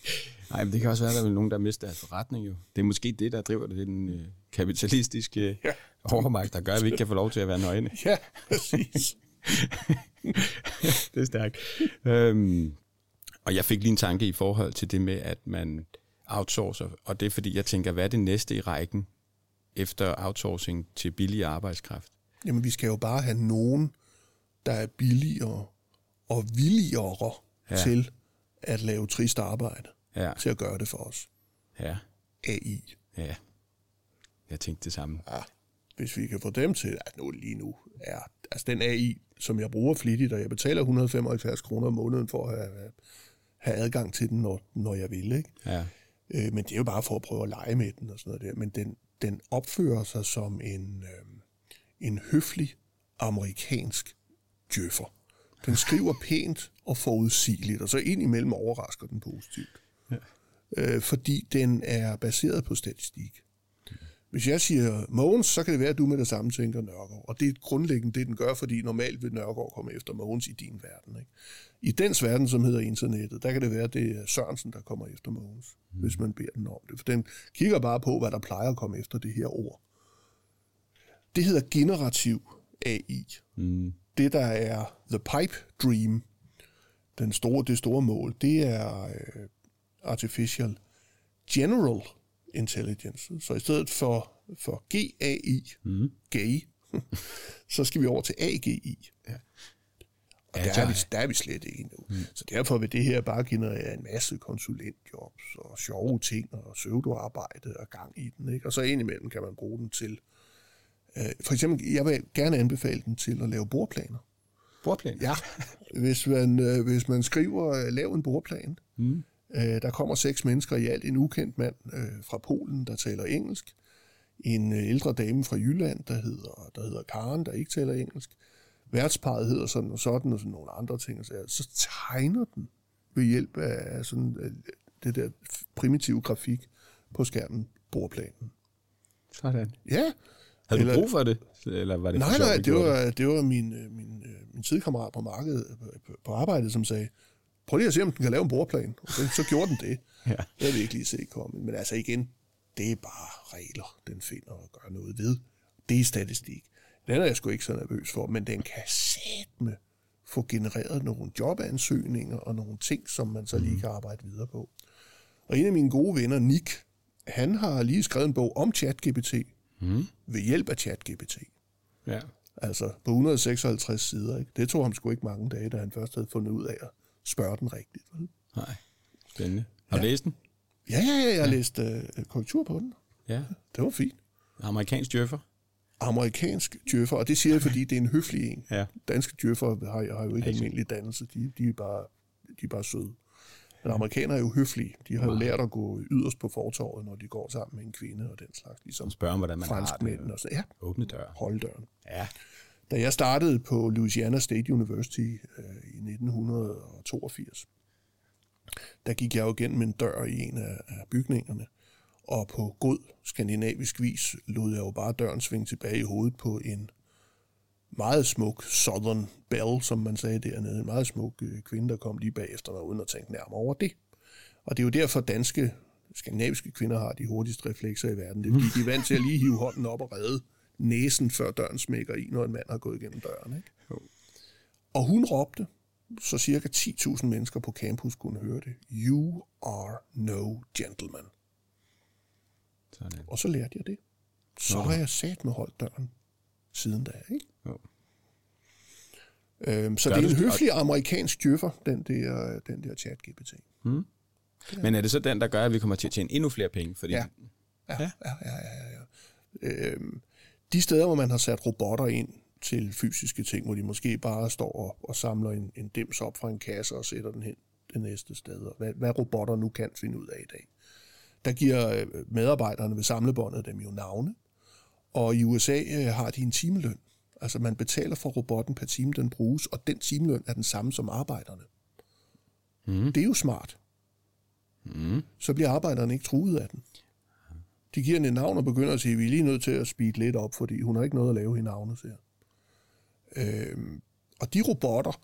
Nej, men det kan også være, at der er nogen, der mister deres forretning jo. Det er måske det, der driver det, det den øh, kapitalistiske ja. Overmagt, der gør, at vi ikke kan få lov til at være nøgne. Ja, præcis. Det er stærkt. Øhm, og jeg fik lige en tanke i forhold til det med, at man outsourcer, og det er fordi, jeg tænker, hvad er det næste i rækken efter outsourcing til billig arbejdskraft? Jamen, vi skal jo bare have nogen, der er billigere og villigere ja. Til at lave trist arbejde, ja. Til at gøre det for os. Ja. A I. Ja. Jeg tænkte det samme. Ja. Hvis vi kan få dem til, at nu lige nu er, altså den A I, som jeg bruger flittigt, og jeg betaler et hundrede og femoghalvfjerds kroner om måneden for at have, have adgang til den, når, når jeg vil, ikke? Ja. Øh, men det er jo bare for at prøve at lege med den og sådan noget der. Men den, den opfører sig som en... Øh, en høflig amerikansk djøffer. Den skriver pænt og forudsigeligt, og så indimellem overrasker den positivt. Ja. Øh, fordi den er baseret på statistik. Hvis jeg siger Mogens, så kan det være, at du med det samme tænker Nørgaard. Og det er grundlæggende det, den gør, fordi normalt vil Nørgaard komme efter Mogens i din verden. Ikke? I dens verden, som hedder internettet, der kan det være, at det er Sørensen, der kommer efter Mogens, mm. hvis man beder den om det. For den kigger bare på, hvad der plejer at komme efter det her ord. Det hedder generativ A I. Mm. Det, der er the pipe dream, den store, det store mål, det er øh, artificial general intelligence. Så i stedet for, for G A I, mm. G A I, så skal vi over til A G I. Ja. Og ja, der, er vi, der er vi slet ikke endnu. Mm. Så derfor vil det her bare generere en masse konsulentjobs og sjove ting og pseudoarbejde og gang i den. Ikke? Og så indimellem kan man bruge den til... Øh, for eksempel, jeg vil gerne anbefale den til at lave bordplaner. Bordplaner? Ja. Hvis man, øh, hvis man skriver, lav en bordplan... Mm. Der kommer seks mennesker i alt. En ukendt mand øh, fra Polen, der taler engelsk. En ældre dame fra Jylland, der hedder, der hedder Karen, der ikke taler engelsk. Værtsparet hedder sådan og sådan, og sådan nogle andre ting. Så, så tegner den ved hjælp af sådan, det der primitive grafik på skærmen, bordplanen. Sådan. Ja. Havde du brug for det? Eller var det nej, for nej, det var, det var min, min, min sidekammerat på markedet, på, på arbejdet, som sagde, prøv lige at se, om den kan lave en bordplan. Okay, så gjorde den det. Ja. Det har vi ikke lige set komme. Men altså igen, det er bare regler, den finder og gør noget ved. Det er statistik. Den er jeg sgu ikke så nervøs for, men den kan satme få genereret nogle jobansøgninger og nogle ting, som man så lige kan arbejde videre på. Og en af mine gode venner, Nick, han har lige skrevet en bog om ChatGPT mm. ved hjælp af ChatGPT. Ja. Altså på et hundrede og seksoghalvtreds sider. Ikke? Det tog ham sgu ikke mange dage, da han først havde fundet ud af at spørge den rigtigt. Nej, spændende. Har du ja. læst den? Ja, ja, ja, jeg har ja. læst øh, korrektur på den. Ja. Det var fint. Amerikansk djøffer? Amerikansk djøffer, og det siger jeg, fordi det er en høflig en. Ja. Danske djøffer har, har jo ikke almindelig dannelse, de, de, er bare, de er bare søde. Men amerikanere er jo høflige. De har jo wow. lært at gå yderst på fortorvet, når de går sammen med en kvinde og den slags. Ligesom spørger om, hvordan man har det. Og så, ja. Åbne døren. Hold døren. Ja. Da jeg startede på Louisiana State University øh, i nitten toogfirs, der gik jeg jo igennem en dør i en af, af bygningerne, og på god skandinavisk vis lod jeg jo bare døren svinge tilbage i hovedet på en meget smuk Southern Belle, som man sagde dernede. En meget smuk øh, kvinde, der kom lige bagefter mig, uden at tænke nærmere over det. Og det er jo derfor danske, skandinaviske kvinder har de hurtigste reflekser i verden. Det er fordi, de er vant til at lige hive hånden op og redde næsen, før døren smækker i, når en mand har gået igennem døren. Ikke? Jo. Og hun råbte, så cirka ti tusind mennesker på campus kunne høre det. You are no gentleman. Sådan. Og så lærte jeg det. Så okay. har jeg sat med holdt døren siden da. Ikke? Jo. Øhm, så Gør det er en høflig amerikansk djøffer, den der, den der ChatGPT. Hmm. Ja. Men er det så den, der gør, at vi kommer til at tjene endnu flere penge? Fordi... Ja. Ja, ja, ja, ja, ja, ja. Øhm, De steder, hvor man har sat robotter ind til fysiske ting, hvor de måske bare står og, og samler en, en dims op fra en kasse og sætter den hen det næste sted, og hvad, hvad robotter nu kan finde ud af i dag. Der giver medarbejderne ved samlebåndet dem jo navne, og i U S A har de en timeløn. Altså man betaler for robotten per time, den bruges, og den timeløn er den samme som arbejderne. Mm. Det er jo smart. Mm. Så bliver arbejderne ikke truet af den. De giver hende et navn og begynder at sige, at vi er lige nødt til at speede lidt op, fordi hun har ikke noget at lave i navnet, siger. Øhm, og de robotter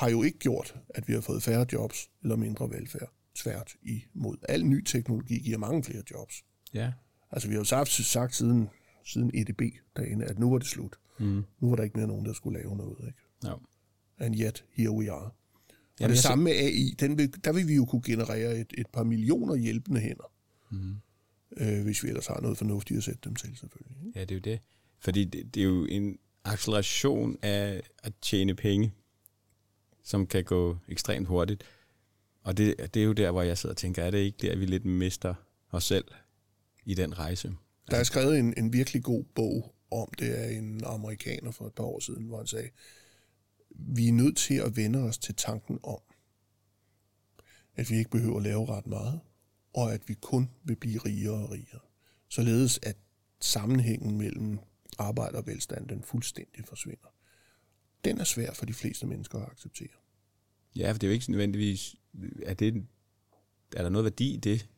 har jo ikke gjort, at vi har fået færre jobs eller mindre velfærd. Tvært imod. Al ny teknologi giver mange flere jobs. Ja. Altså vi har jo sagt, sagt siden, siden E D B derinde, at nu var det slut. Mm. Nu var der ikke mere nogen, der skulle lave noget. Ikke? No. And yet, here we are. Jamen, og det samme med A I, den vil, der vil vi jo kunne generere et, et par millioner hjælpende hænder. Mm. Øh, hvis vi ellers har noget fornuftigt at sætte dem til, selvfølgelig. Ja, det er jo det. Fordi det, det er jo en acceleration af at tjene penge, som kan gå ekstremt hurtigt. Og det, det er jo der, hvor jeg sidder og tænker, er det ikke der, vi lidt mister os selv i den rejse? Der er skrevet en, en virkelig god bog om det af en amerikaner for et par år siden, hvor han sagde, vi er nødt til at vende os til tanken om, at vi ikke behøver at lave ret meget, og at vi kun vil blive rigere og rigere. Således at sammenhængen mellem arbejde og velstand, den fuldstændig forsvinder. Den er svær for de fleste mennesker at acceptere. Ja, for det er jo ikke nødvendigvis, er, det, er der noget værdi i det,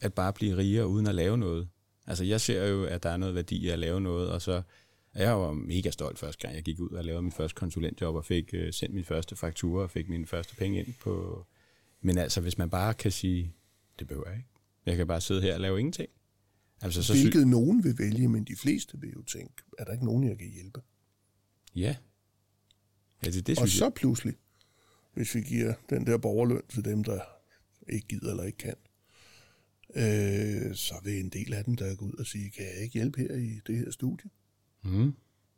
at bare blive rigere uden at lave noget? Altså jeg ser jo, at der er noget værdi i at lave noget, og så jeg var mega stolt første gang, jeg gik ud og lavede min første konsulentjob og fik øh, sendt min første faktura og fik mine første penge ind på... Men altså, hvis man bare kan sige, det behøver jeg ikke. Jeg kan bare sidde her og lave ingenting. Altså, så Hvilket sy- nogen vil vælge, men de fleste vil jo tænke, er der ikke nogen, jeg kan hjælpe? Ja. Ja det, det og så jeg. Pludselig, hvis vi giver den der borgerløn til dem, der ikke gider eller ikke kan, øh, så vil en del af dem, der går ud og sige, kan jeg ikke hjælpe her i det her studie? Mm.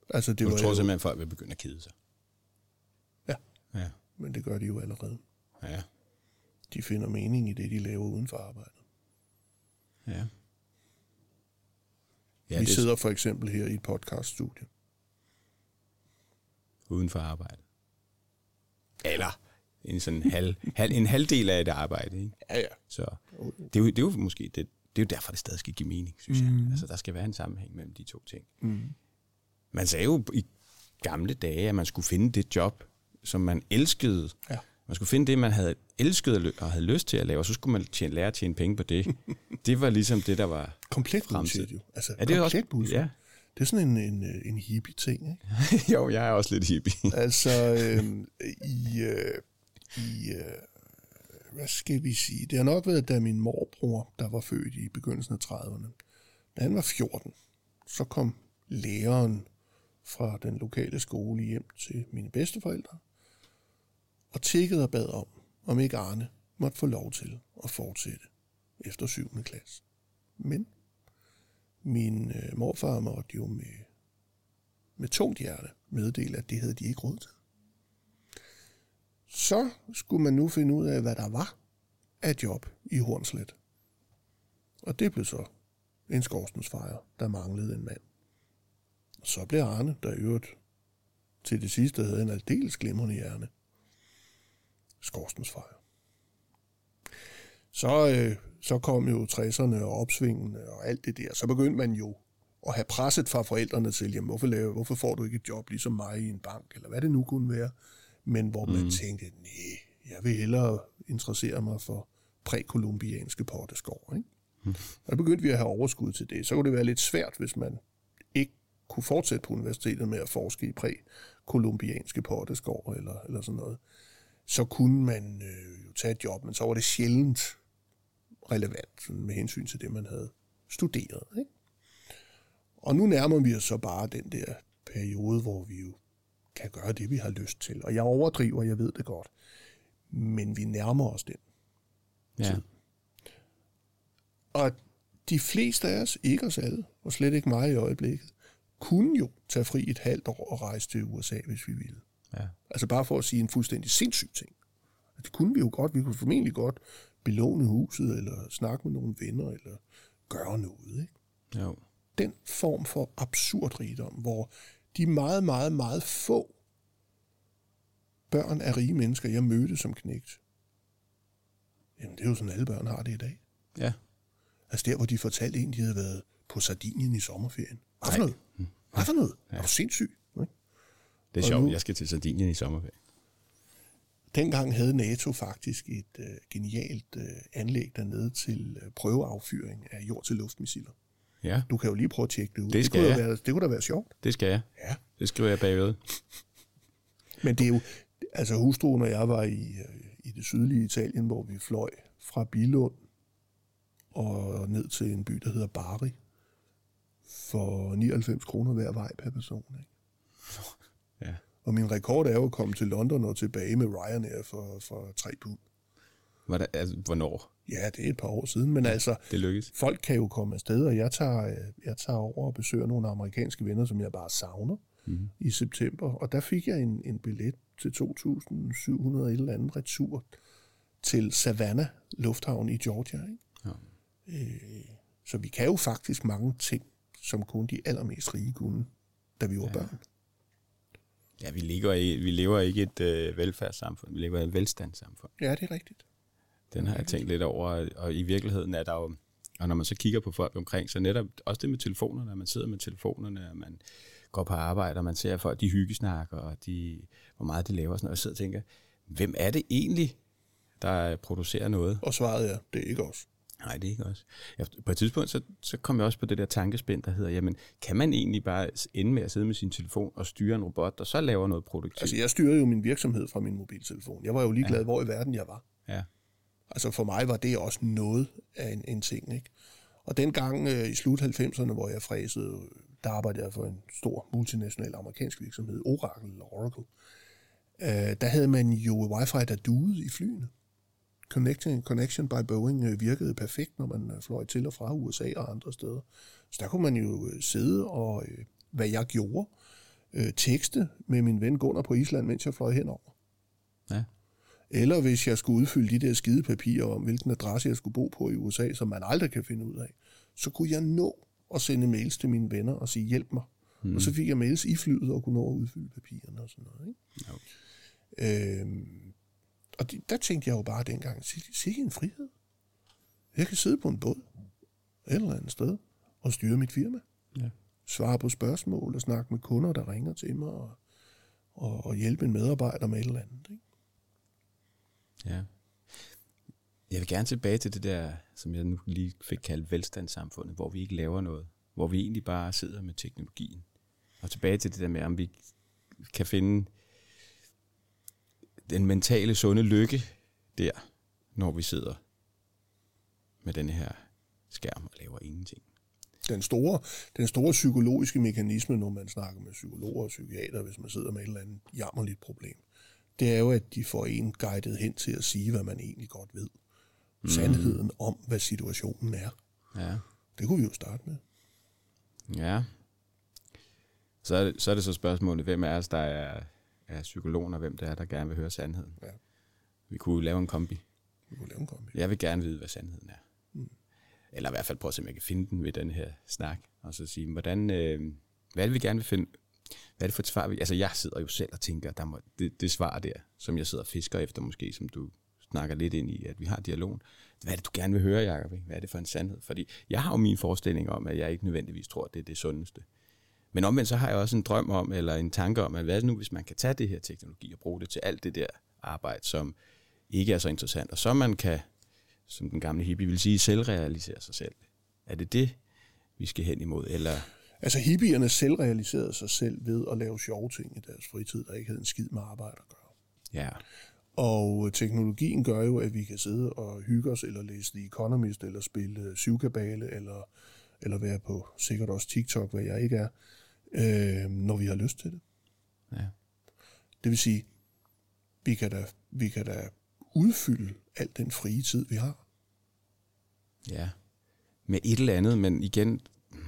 Altså, det var tror jo... simpelthen, at folk vil begynde at kede sig. Ja. ja, men det gør de jo allerede. Ja. De finder mening i det, de laver uden for arbejdet. Ja. Ja, vi det... sidder for eksempel her i et podcaststudie. Uden for arbejdet. Eller en sådan halv, halv, en halvdel af det arbejde. Ikke? Ja, ja. Så det er jo, det er jo måske det, det er jo derfor, det stadig skal give mening, synes mm. jeg. Altså, der skal være en sammenhæng mellem de to ting. Mm. Man sagde jo i gamle dage, at man skulle finde det job, som man elskede. Ja. Man skulle finde det, man havde elsket og havde lyst til at lave, og så skulle man tjene, lære at tjene penge på det. Det var ligesom det, der var komplet budget, jo. Altså, er det komplet også, budget. Ja. Det er sådan en, en, en hippie-ting, ikke? Jo, jeg er også lidt hippie. Altså, øh, i, øh, i øh, hvad skal vi sige? Det har nok været, da min morbror, der var født i begyndelsen af trediverne, da han var fjorten, så kom læreren fra den lokale skole hjem til mine bedsteforældre, og tikkede og bad om, om ikke Arne måtte få lov til at fortsætte efter syvende klasse. Men min øh, morfar måtte jo med, med tungt hjerte meddele, at det havde de ikke råd til. Så skulle man nu finde ud af, hvad der var af job i Hornslet. Og det blev så en skorstensfejer, der manglede en mand. Og så blev Arne, der i øvrigt til det sidste havde en aldeles glimrende hjerne, skorstensfejer. Så, øh, så kom jo tresserne og opsvingene og alt det der. Så begyndte man jo at have presset fra forældrene til, jamen, hvorfor, lave, hvorfor får du ikke et job ligesom mig i en bank, eller hvad det nu kunne være. Men hvor man mm. tænkte, nej, jeg vil hellere interessere mig for prækolumbianske potteskår. Ikke? Mm. Og begyndte vi at have overskud til det. Så kunne det være lidt svært, hvis man ikke kunne fortsætte på universitetet med at forske i prækolumbianske potteskår eller, eller sådan noget. Så kunne man øh, jo tage et job, men så var det sjældent relevant sådan med hensyn til det, man havde studeret. Ikke? Og nu nærmer vi os så bare den der periode, hvor vi jo kan gøre det, vi har lyst til. Og jeg overdriver, jeg ved det godt, men vi nærmer os den ja. tid. Og de fleste af os, ikke os alle, og slet ikke mig i øjeblikket, kunne jo tage fri et halvt år og rejse til U S A, hvis vi ville. Ja. Altså bare for at sige en fuldstændig sindssyg ting. Det kunne vi jo godt. Vi kunne formentlig godt belåne huset, eller snakke med nogle venner, eller gøre noget. Ikke? Jo. Den form for absurd rigdom, hvor de meget, meget, meget få børn af rige mennesker, jeg mødte som knægt, jamen det er jo sådan, alle børn har det i dag. Ja. Altså der, hvor de fortalte en, de havde været på Sardinien i sommerferien. Hvad for noget? Hvad for noget? Ja. Er du sindssyg? Det er sjovt, jeg skal til Sardinien i sommerferien. Dengang havde NATO faktisk et øh, genialt øh, anlæg dernede til øh, prøveaffyring af jord-til-luft-missiler. Ja. Du kan jo lige prøve at tjekke det ud. Det, skal det, kunne, være, det kunne da være sjovt. Det skal jeg. Ja. Det skriver jeg bagved. Men det er jo... Altså hustruen og jeg var i, øh, i det sydlige Italien, hvor vi fløj fra Billund og ned til en by, der hedder Bari, for nioghalvfems kroner hver vej per person. Ikke? Ja. Og min rekord er jo at komme til London og tilbage med Ryanair for, for tre pund. Altså, hvornår? Ja, det er et par år siden, men ja, altså, det lykkes. Folk kan jo komme afsted, og jeg tager, jeg tager over og besøger nogle amerikanske venner, som jeg bare savner mm-hmm. i september, og der fik jeg en, en billet til to tusind syv hundrede et eller andet retur til Savannah Lufthavn i Georgia. Ikke? Ja. Øh, så vi kan jo faktisk mange ting, som kun de allermest rige kunne, da vi var ja. børn. Ja, vi lever, ikke, vi lever ikke et øh, velfærdssamfund, vi lever et velstandssamfund. Ja, det er rigtigt. Den har jeg tænkt lidt over, og i virkeligheden er der jo, og når man så kigger på folk omkring, så netop også det med telefonerne, at man sidder med telefonerne, og man går på arbejde, og man ser folk, de hyggesnakker, og de, hvor meget de laver, og sådan noget, og jeg sidder og tænker, hvem er det egentlig, der producerer noget? Og svaret er, det er ikke os. Nej, det er ikke også. På et tidspunkt, så, så kom jeg også på det der tankespind, der hedder, jamen, kan man egentlig bare ende med at sidde med sin telefon og styre en robot, der så laver noget produktivt? Altså, jeg styrede jo min virksomhed fra min mobiltelefon. Jeg var jo ligeglad, ja. hvor i verden jeg var. Ja. Altså, for mig var det også noget af en, en ting, ikke? Og dengang øh, i slut halvfemserne, hvor jeg fræsede, der arbejdede jeg for en stor multinational amerikansk virksomhed, Oracle eller Oracle. Øh, der havde man jo wifi, der duede i flyene. Connecting, connection by Boeing virkede perfekt, når man fløj til og fra U S A og andre steder. Så der kunne man jo sidde og, hvad jeg gjorde, tekste med min ven Gunnar på Island, mens jeg fløj henover. Ja. Eller hvis jeg skulle udfylde de der skidepapirer om, hvilken adresse jeg skulle bo på i U S A, som man aldrig kan finde ud af, så kunne jeg nå at sende mails til mine venner og sige, hjælp mig. Mm. Og så fik jeg mails i flyet og kunne nå at udfylde papirerne og sådan noget. Ikke? Okay. Øhm, Og de, der tænkte jeg jo bare dengang, sikke en frihed. Jeg kan sidde på en båd, et eller andet sted, og styre mit firma. Ja. Svare på spørgsmål og snakke med kunder, der ringer til mig, og, og, og hjælpe en medarbejder med et eller andet. Ikke? Ja. Jeg vil gerne tilbage til det der, som jeg nu lige fik kaldt velstandssamfundet, hvor vi ikke laver noget. Hvor vi egentlig bare sidder med teknologien. Og tilbage til det der med, om vi kan finde den mentale, sunde lykke der, når vi sidder med den her skærm og laver ingenting. Den store, den store psykologiske mekanisme, når man snakker med psykologer og psykiater, hvis man sidder med et eller andet jammerligt problem, det er jo, at de får en guidet hen til at sige, hvad man egentlig godt ved. Mm. Sandheden om, hvad situationen er. Ja. Det kunne vi jo starte med. Ja. Så er det så, er det så spørgsmålet, hvem er os, der er af psykologen, og hvem det er, der gerne vil høre sandheden. Ja. Vi kunne lave en kombi. Vi kunne lave en kombi. Jeg vil gerne vide, hvad sandheden er. Mm. Eller i hvert fald prøve at se, om jeg kan finde den ved den her snak, og så sige, hvordan, øh, hvad er det, vi gerne vil finde? Hvad er det for et svar? Altså, jeg sidder jo selv og tænker, der må, det, det svar der, som jeg sidder og fisker efter, måske, som du snakker lidt ind i, at vi har dialogen. Hvad er det, du gerne vil høre, Jacob? Hvad er det for en sandhed? Fordi jeg har jo min forestilling om, at jeg ikke nødvendigvis tror, at det er det sundeste. Men omvendt så har jeg også en drøm om, eller en tanke om, at hvad nu, hvis man kan tage det her teknologi og bruge det til alt det der arbejde, som ikke er så interessant, og så man kan, som den gamle hippie vil sige, selvrealisere sig selv. Er det det, vi skal hen imod? Eller? Altså hippierne selvrealiserede sig selv ved at lave sjove ting i deres fritid, der ikke havde en skid med arbejde at gøre. Ja. Og teknologien gør jo, at vi kan sidde og hygge os, eller læse The Economist, eller spille syvkabale, eller, eller være på sikkert også TikTok, hvad jeg ikke er. Øh, når vi har lyst til det. Ja. Det vil sige, vi kan da, vi kan da udfylde al den frie tid, vi har. Ja, med et eller andet, men igen,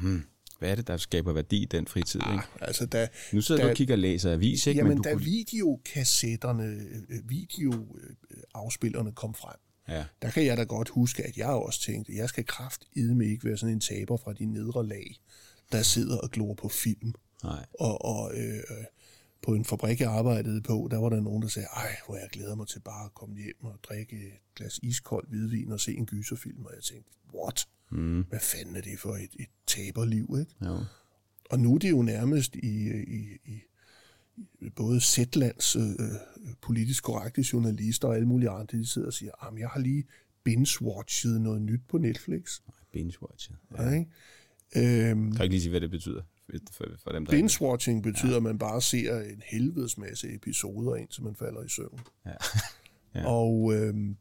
hmm, hvad er det, der skaber værdi i den frie tid? Ah, altså da, nu sidder da, du og kigger og læser avis, ikke? Jamen, men du da kunne... videokassetterne, videoafspillerne kom frem, ja. Der kan jeg da godt huske, at jeg også tænkte, jeg skal kraftedme ikke være sådan en taber fra de nedre lag, der sidder og glor på film. Nej. Og, og øh, øh, på en fabrik, jeg arbejdede på, der var der nogen, der sagde, ej, hvor jeg glæder mig til bare at komme hjem og drikke et glas iskold hvidvin og se en gyserfilm. Og jeg tænkte, what? Mm. Hvad fanden er det for et, et taberliv, ikke? Jo. Og nu er det jo nærmest i, i, i, i både Zetlands øh, politisk korrekte journalister og alle mulige andre, de sidder og siger, jamen, jeg har lige binge-watchet noget nyt på Netflix. Binge-watchet, ja. Ja, ikke? Øhm, kan ikke lige sige, hvad det betyder for, for dem, der... Binge-watching betyder, ja. At man bare ser en helvedes masse episoder, indtil man falder i søvn. Ja. Ja. Og, øhm,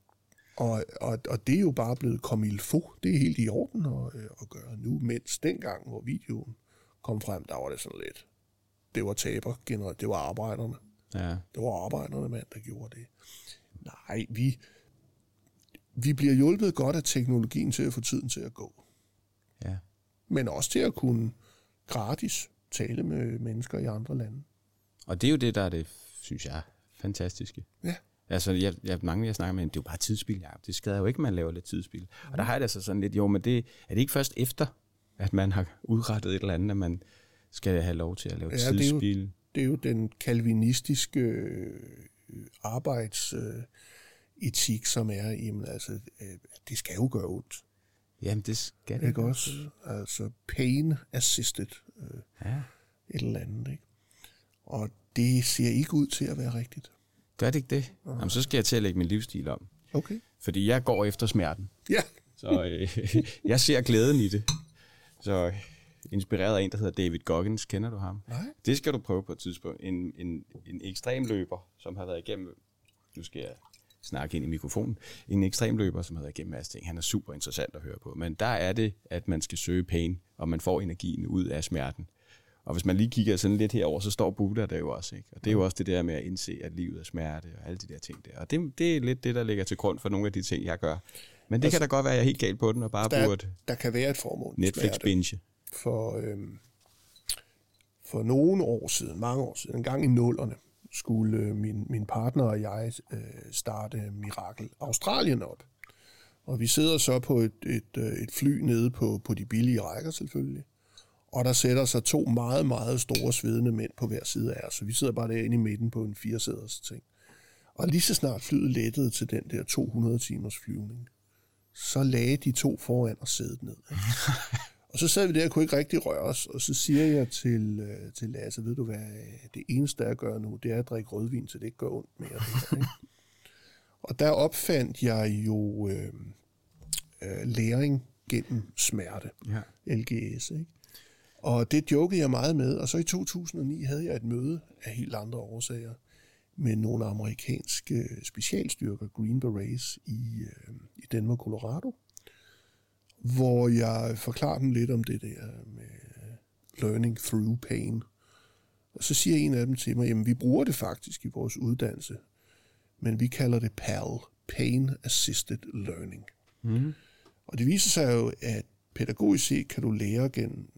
og, og, og det er jo bare blevet comme il faut. Det er helt i orden at, øh, at gøre nu, mens dengang, hvor videoen kom frem, der var det sådan lidt. Det var taber, det var arbejderne. Ja. Det var arbejderne, mand, der gjorde det. Nej, vi, vi bliver hjulpet godt af teknologien til at få tiden til at gå. Ja. Men også til at kunne gratis tale med mennesker i andre lande. Og det er jo det, der er det, synes jeg, fantastiske. Ja. Altså, jeg, jeg, mange jeg snakker med, det er jo bare tidsspil, Jacob. Det skader jo ikke, man laver lidt tidsspil. Mm. Og der har jeg da så sådan lidt, jo, men det, er det ikke først efter, at man har udrettet et eller andet, at man skal have lov til at lave ja, tidsspil? Det er, jo, det er jo den kalvinistiske øh, arbejdsetik, øh, som er, jamen, altså, øh, det skal jo gøre ondt. Jamen, det skal det. Ikke også? Altså, pain assisted. Øh, ja. Et eller andet, ikke? Og det ser ikke ud til at være rigtigt. Gør det ikke det? Okay. Jamen, så skal jeg til at lægge min livsstil om. Okay. Fordi jeg går efter smerten. Ja. Så øh, jeg ser glæden i det. Så inspireret af en, der hedder David Goggins. Kender du ham? Nej. Det skal du prøve på et tidspunkt. En, en, en ekstremløber, som har været igennem... Nu skal jeg snakke ind i mikrofonen. En ekstremløber, som har været igennem masse ting. Han er super interessant at høre på. Men der er det, at man skal søge pain, og man får energien ud af smerten. Og hvis man lige kigger sådan lidt herover, så står Buddha der jo også, ikke? Og det er jo også det der med at indse, at livet er smerte og alle de der ting der. Og det, det er lidt det, der ligger til grund for nogle af de ting, jeg gør. Men det altså, kan da godt være, at jeg er helt galt på den og bare der, burde... Der kan være et formål. Netflix-binge. For, øhm, for nogle år siden, mange år siden, en gang i nullerne, skulle øh, min, min partner og jeg øh, starte Miracle Australien op. Og vi sidder så på et, et, et fly nede på, på de billige rækker selvfølgelig. Og der sætter sig to meget, meget store svedende mænd på hver side af os. Så vi sidder bare derinde i midten på en firesæders ting. Og lige så snart flyet lettede til den der to hundrede timers flyvning, så lagde de to foran og sædet ned. Og så sad vi der og kunne ikke rigtig røre os. Og så siger jeg til, til Lasse, ved du hvad, det eneste, jeg gør nu, det er at drikke rødvin, så det ikke gør ondt mere. Det her, og der opfandt jeg jo øh, øh, læring gennem smerte. Ja. L G S, ikke? Og det jokede jeg meget med, og så i to tusind og ni havde jeg et møde af helt andre årsager med nogle amerikanske specialstyrker, Green Berets, i, øh, i Denver, Colorado, hvor jeg forklarer dem lidt om det der med learning through pain. Og så siger en af dem til mig, jamen vi bruger det faktisk i vores uddannelse, men vi kalder det P A L, Pain Assisted Learning. Mm. Og det viser sig jo, at pædagogisk set kan du lære gennem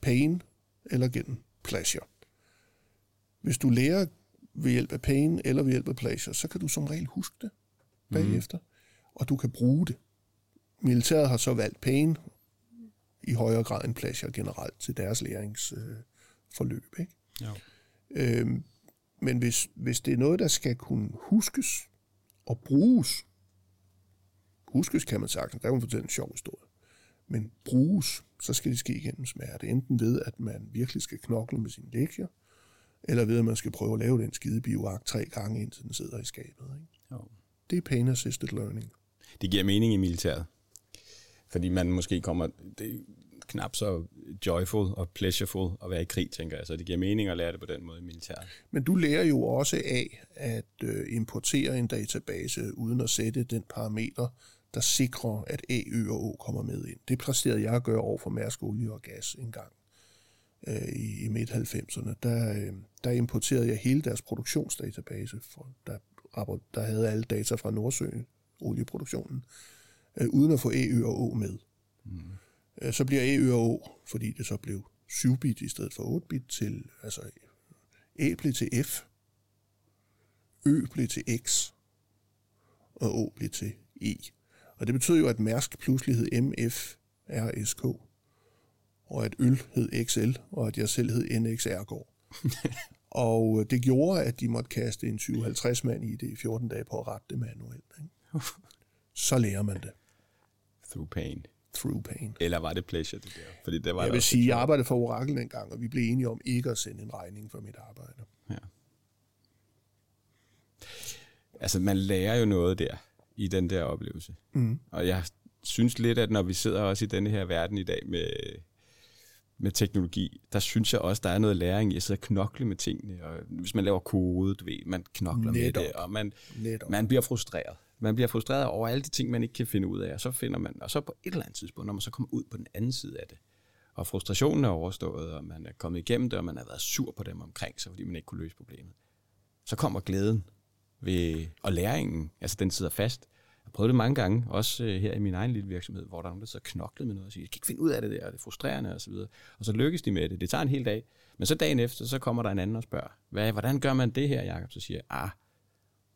pain eller gennem pleasure. Hvis du lærer ved hjælp af pain eller ved hjælp af pleasure, så kan du som regel huske det bagefter, mm. og du kan bruge det. Militæret har så valgt pain i højere grad end pleasure generelt til deres læringsforløb. Ikke? Ja. Øhm, men hvis, hvis det er noget, der skal kunne huskes og bruges, huskes kan man sagtens, der kan man fortælle en sjov historie, men bruges, så skal det ske gennem smerte. Enten ved, at man virkelig skal knokle med sine lektier, eller ved, at man skal prøve at lave den skide bioark tre gange, indtil den sidder i skabet. Ikke? Jo. Det er pain assisted learning. Det giver mening i militæret. Fordi man måske kommer... Det er knap så joyful og pleasureful at være i krig, tænker jeg. Så det giver mening at lære det på den måde i militæret. Men du lærer jo også af at importere en database, uden at sætte den parameter, der sikrer, at A, Ø og Å kommer med ind. Det præsterede jeg at gøre over for Mærsk, olie og gas en gang øh, i, i midt halvfemserne. Der, øh, der importerede jeg hele deres produktionsdatabase, for der, der havde alle data fra Nordsøen, olieproduktionen, øh, uden at få A, Ø og Å med. Mm. Øh, så bliver A, Ø og Å, fordi det så blev syv bit i stedet for otte bit, til, altså A blev til F, Ø blev til X, og Å blev til E. Og det betød jo, at Mærsk pludselig hed M F R S K, og at øl hed X L, og at jeg selv hed N X R-gård. Og det gjorde, at de måtte kaste en tyve halvtreds mand i det i fjorten dage på at rette det manuelt. Ikke? Så lærer man det. Through pain. Through pain. Eller var det pleasure, det der? Fordi der var jeg vil sige, at jeg arbejdede for Oracle dengang, og vi blev enige om ikke at sende en regning for mit arbejde. Ja. Altså, man lærer jo noget der. I den der oplevelse. Mm. Og jeg synes lidt, at når vi sidder også i denne her verden i dag med, med teknologi, der synes jeg også, der er noget læring i at sidde og knokle med tingene. Og hvis man laver kode, du ved, man knokler Net med op. Det, og man, man bliver frustreret. Man bliver frustreret over alle de ting, man ikke kan finde ud af, og så finder man, og så på et eller andet tidspunkt, når man så kommer ud på den anden side af det, og frustrationen er overstået, og man er kommet igennem det, og man har været sur på dem omkring sig, fordi man ikke kunne løse problemet, så kommer glæden. Ved, og læringen, altså den sidder fast. Jeg har prøvet det mange gange, også her i min egen lille virksomhed, hvor der er nogen, der sidder knoklet med noget og siger, jeg kan ikke finde ud af det der, og det er frustrerende osv. Og, og så lykkes de med det. Det tager en hel dag. Men så dagen efter, så kommer der en anden og spørger, Hvad, hvordan gør man det her, Jakob? Så siger jeg, ah,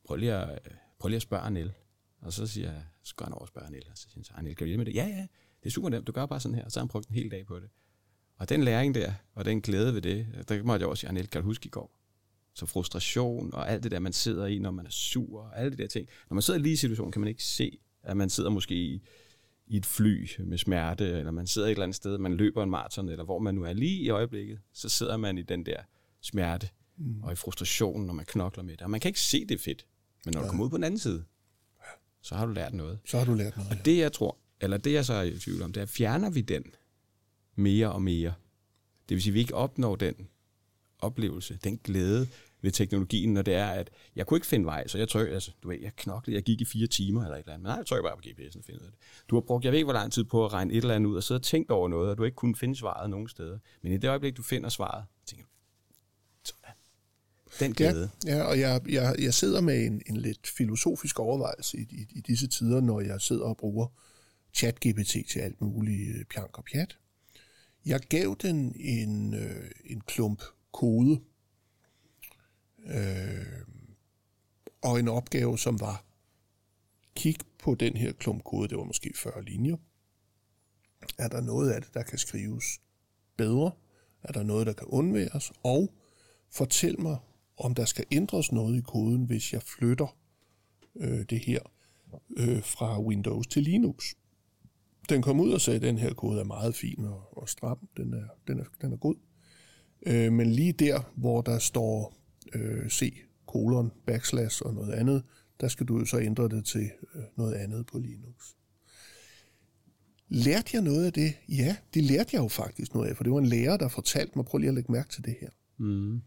prøv lige at, prøv lige at spørge Arnel. Og så siger jeg, så går han over og spørger Arnel. Og så siger han, Arnel, kan du hjælpe med det? Ja, ja, det er super nemt, du gør bare sådan her. Og så har han brugt en hel dag på det. Og den læring der, og den glæde ved det, der måtte jeg også sige, Arnel, kan du huske i går? Så frustration og alt det der, man sidder i, når man er sur og alle de der ting. Når man sidder lige i situationen, kan man ikke se, at man sidder måske i, i et fly med smerte, eller man sidder et eller andet sted, man løber en maraton, eller hvor man nu er lige i øjeblikket, så sidder man i den der smerte mm. og i frustrationen, når man knokler med det. Og man kan ikke se det fedt, men når ja. du kommer ud på den anden side, så har du lært noget. Så har du lært noget, Og ja. det, jeg tror, eller det jeg så er i tvivl om, det er, fjerner vi den mere og mere. Det vil sige, at vi ikke opnår den oplevelse, den glæde ved teknologien, når det er, at jeg kunne ikke finde vej, så jeg trykker, altså, du ved, jeg knoklede, jeg gik i fire timer eller et eller andet, men nej, jeg trykker bare på G P S'en og finder det. Du har brugt, jeg ved ikke, hvor lang tid på at regne et eller andet ud, og sidde og tænkt over noget, og du ikke kunne finde svaret nogen steder. Men i det øjeblik, du finder svaret, tænker du, sådan. Den glæde. Ja, ja, og jeg, jeg, jeg sidder med en, en lidt filosofisk overvejelse i, i, i disse tider, når jeg sidder og bruger ChatGPT til alt muligt pjank og pjat. Jeg gav den en, øh, en klump kode øh, og en opgave, som var kig på den her klump kode, det var måske fyrre linjer. Er der noget af det, der kan skrives bedre? Er der noget, der kan undværes? Og fortæl mig, om der skal ændres noget i koden, hvis jeg flytter øh, det her øh, fra Windows til Linux. Den kom ud og sagde, at den her kode er meget fin og, og stram. Den er, den er, den er god. Øh, men lige der, hvor der står øh, C, kolon, backslash og noget andet, der skal du så ændre det til øh, noget andet på Linux. Lærte jeg noget af det? Ja, det lærte jeg jo faktisk noget af, for det var en lærer, der fortalte mig, prøv lige at lægge mærke til det her. Mm.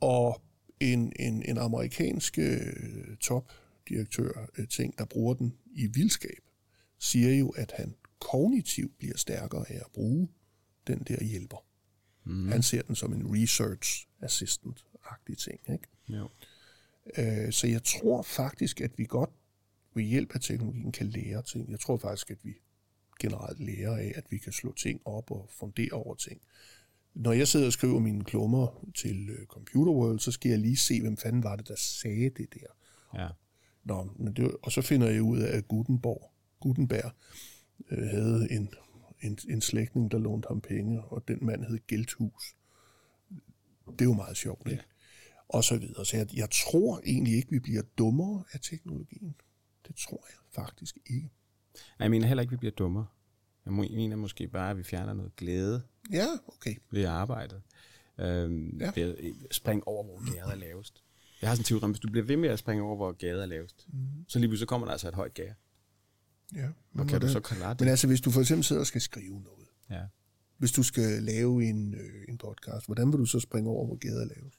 Og en, en, en amerikansk øh, topdirektør, øh, ting, der bruger den i vildskab, siger jo, at han kognitivt bliver stærkere af at bruge den der hjælper. Mm. Han ser den som en research assistant-agtig ting. Ikke? Jo. Øh, så jeg tror faktisk, at vi godt ved hjælp af teknologien kan lære ting. Jeg tror faktisk, at vi generelt lærer af, at vi kan slå ting op og fundere over ting. Når jeg sidder og skriver mine klummer til Computer World, så skal jeg lige se, hvem fanden var det, der sagde det der. Ja. Nå, men det, og så finder jeg ud af, at Gutenberg, Gutenberg øh, havde en, en, en slægtning, der lånte ham penge, og den mand hed Gældhus. Det er jo meget sjovt, ikke? Ja. Og så videre. Så jeg, jeg tror egentlig ikke, vi bliver dummere af teknologien. Det tror jeg faktisk ikke. Nej, jeg mener heller ikke, vi bliver dummere. Jeg mener måske bare, at vi fjerner noget glæde. Ja, okay. Ved arbejdet. Øhm, ja. Ved at springe over, hvor gæret er lavest. Jeg har sådan en teori om, hvis du bliver ved med at springe over, hvor gæret er lavest, mm-hmm. så lige pludselig kommer der altså et højt gære. Ja. Og kan du så klare det? Men altså, hvis du for eksempel sidder og skal skrive noget, ja. Hvis du skal lave en, øh, en podcast, hvordan vil du så springe over, hvor gæret er lavest?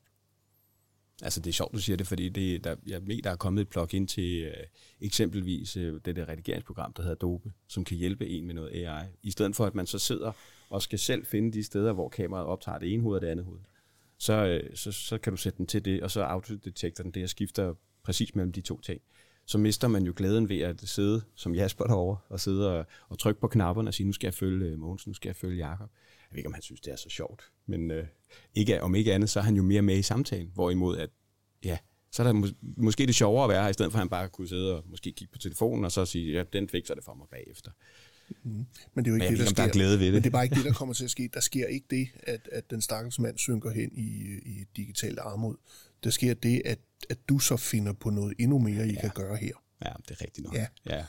Altså, det er sjovt, du siger det, fordi det, der, jeg ved, der er kommet et plug-in til øh, eksempelvis øh, det der redigeringsprogram, der hedder Dope, som kan hjælpe en med noget A I, i stedet for, at man så sidder og skal selv finde de steder, hvor kameraet optager det ene hoved og det andet hoved. Så, øh, så, så kan du sætte den til det, og så autodetekter den det, og skifter præcis mellem de to ting. Så mister man jo glæden ved at sidde, som Jasper derovre, og sidde og, og trykke på knapperne og sige, nu skal jeg følge Mogens, nu skal jeg følge Jakob. Jeg ved ikke, om han synes, det er så sjovt, men øh, ikke, om ikke andet, så er han jo mere med i samtalen, hvorimod at, ja, så er der mås- måske det sjovere at være her, i stedet for at han bare kunne sidde og måske kigge på telefonen, og så sige, ja, den fikser det for mig bagefter. Mm-hmm. Men det er jo ikke det, der sker. Der er glæde ved det. Men det er bare ikke det, der kommer til at ske. Der sker ikke det, at, at den stakkels mand synker hen i, i digitalt armod. Der sker det, at, at du så finder på noget endnu mere, I ja. Kan gøre her. Ja, det er rigtigt nok. Ja. Ja.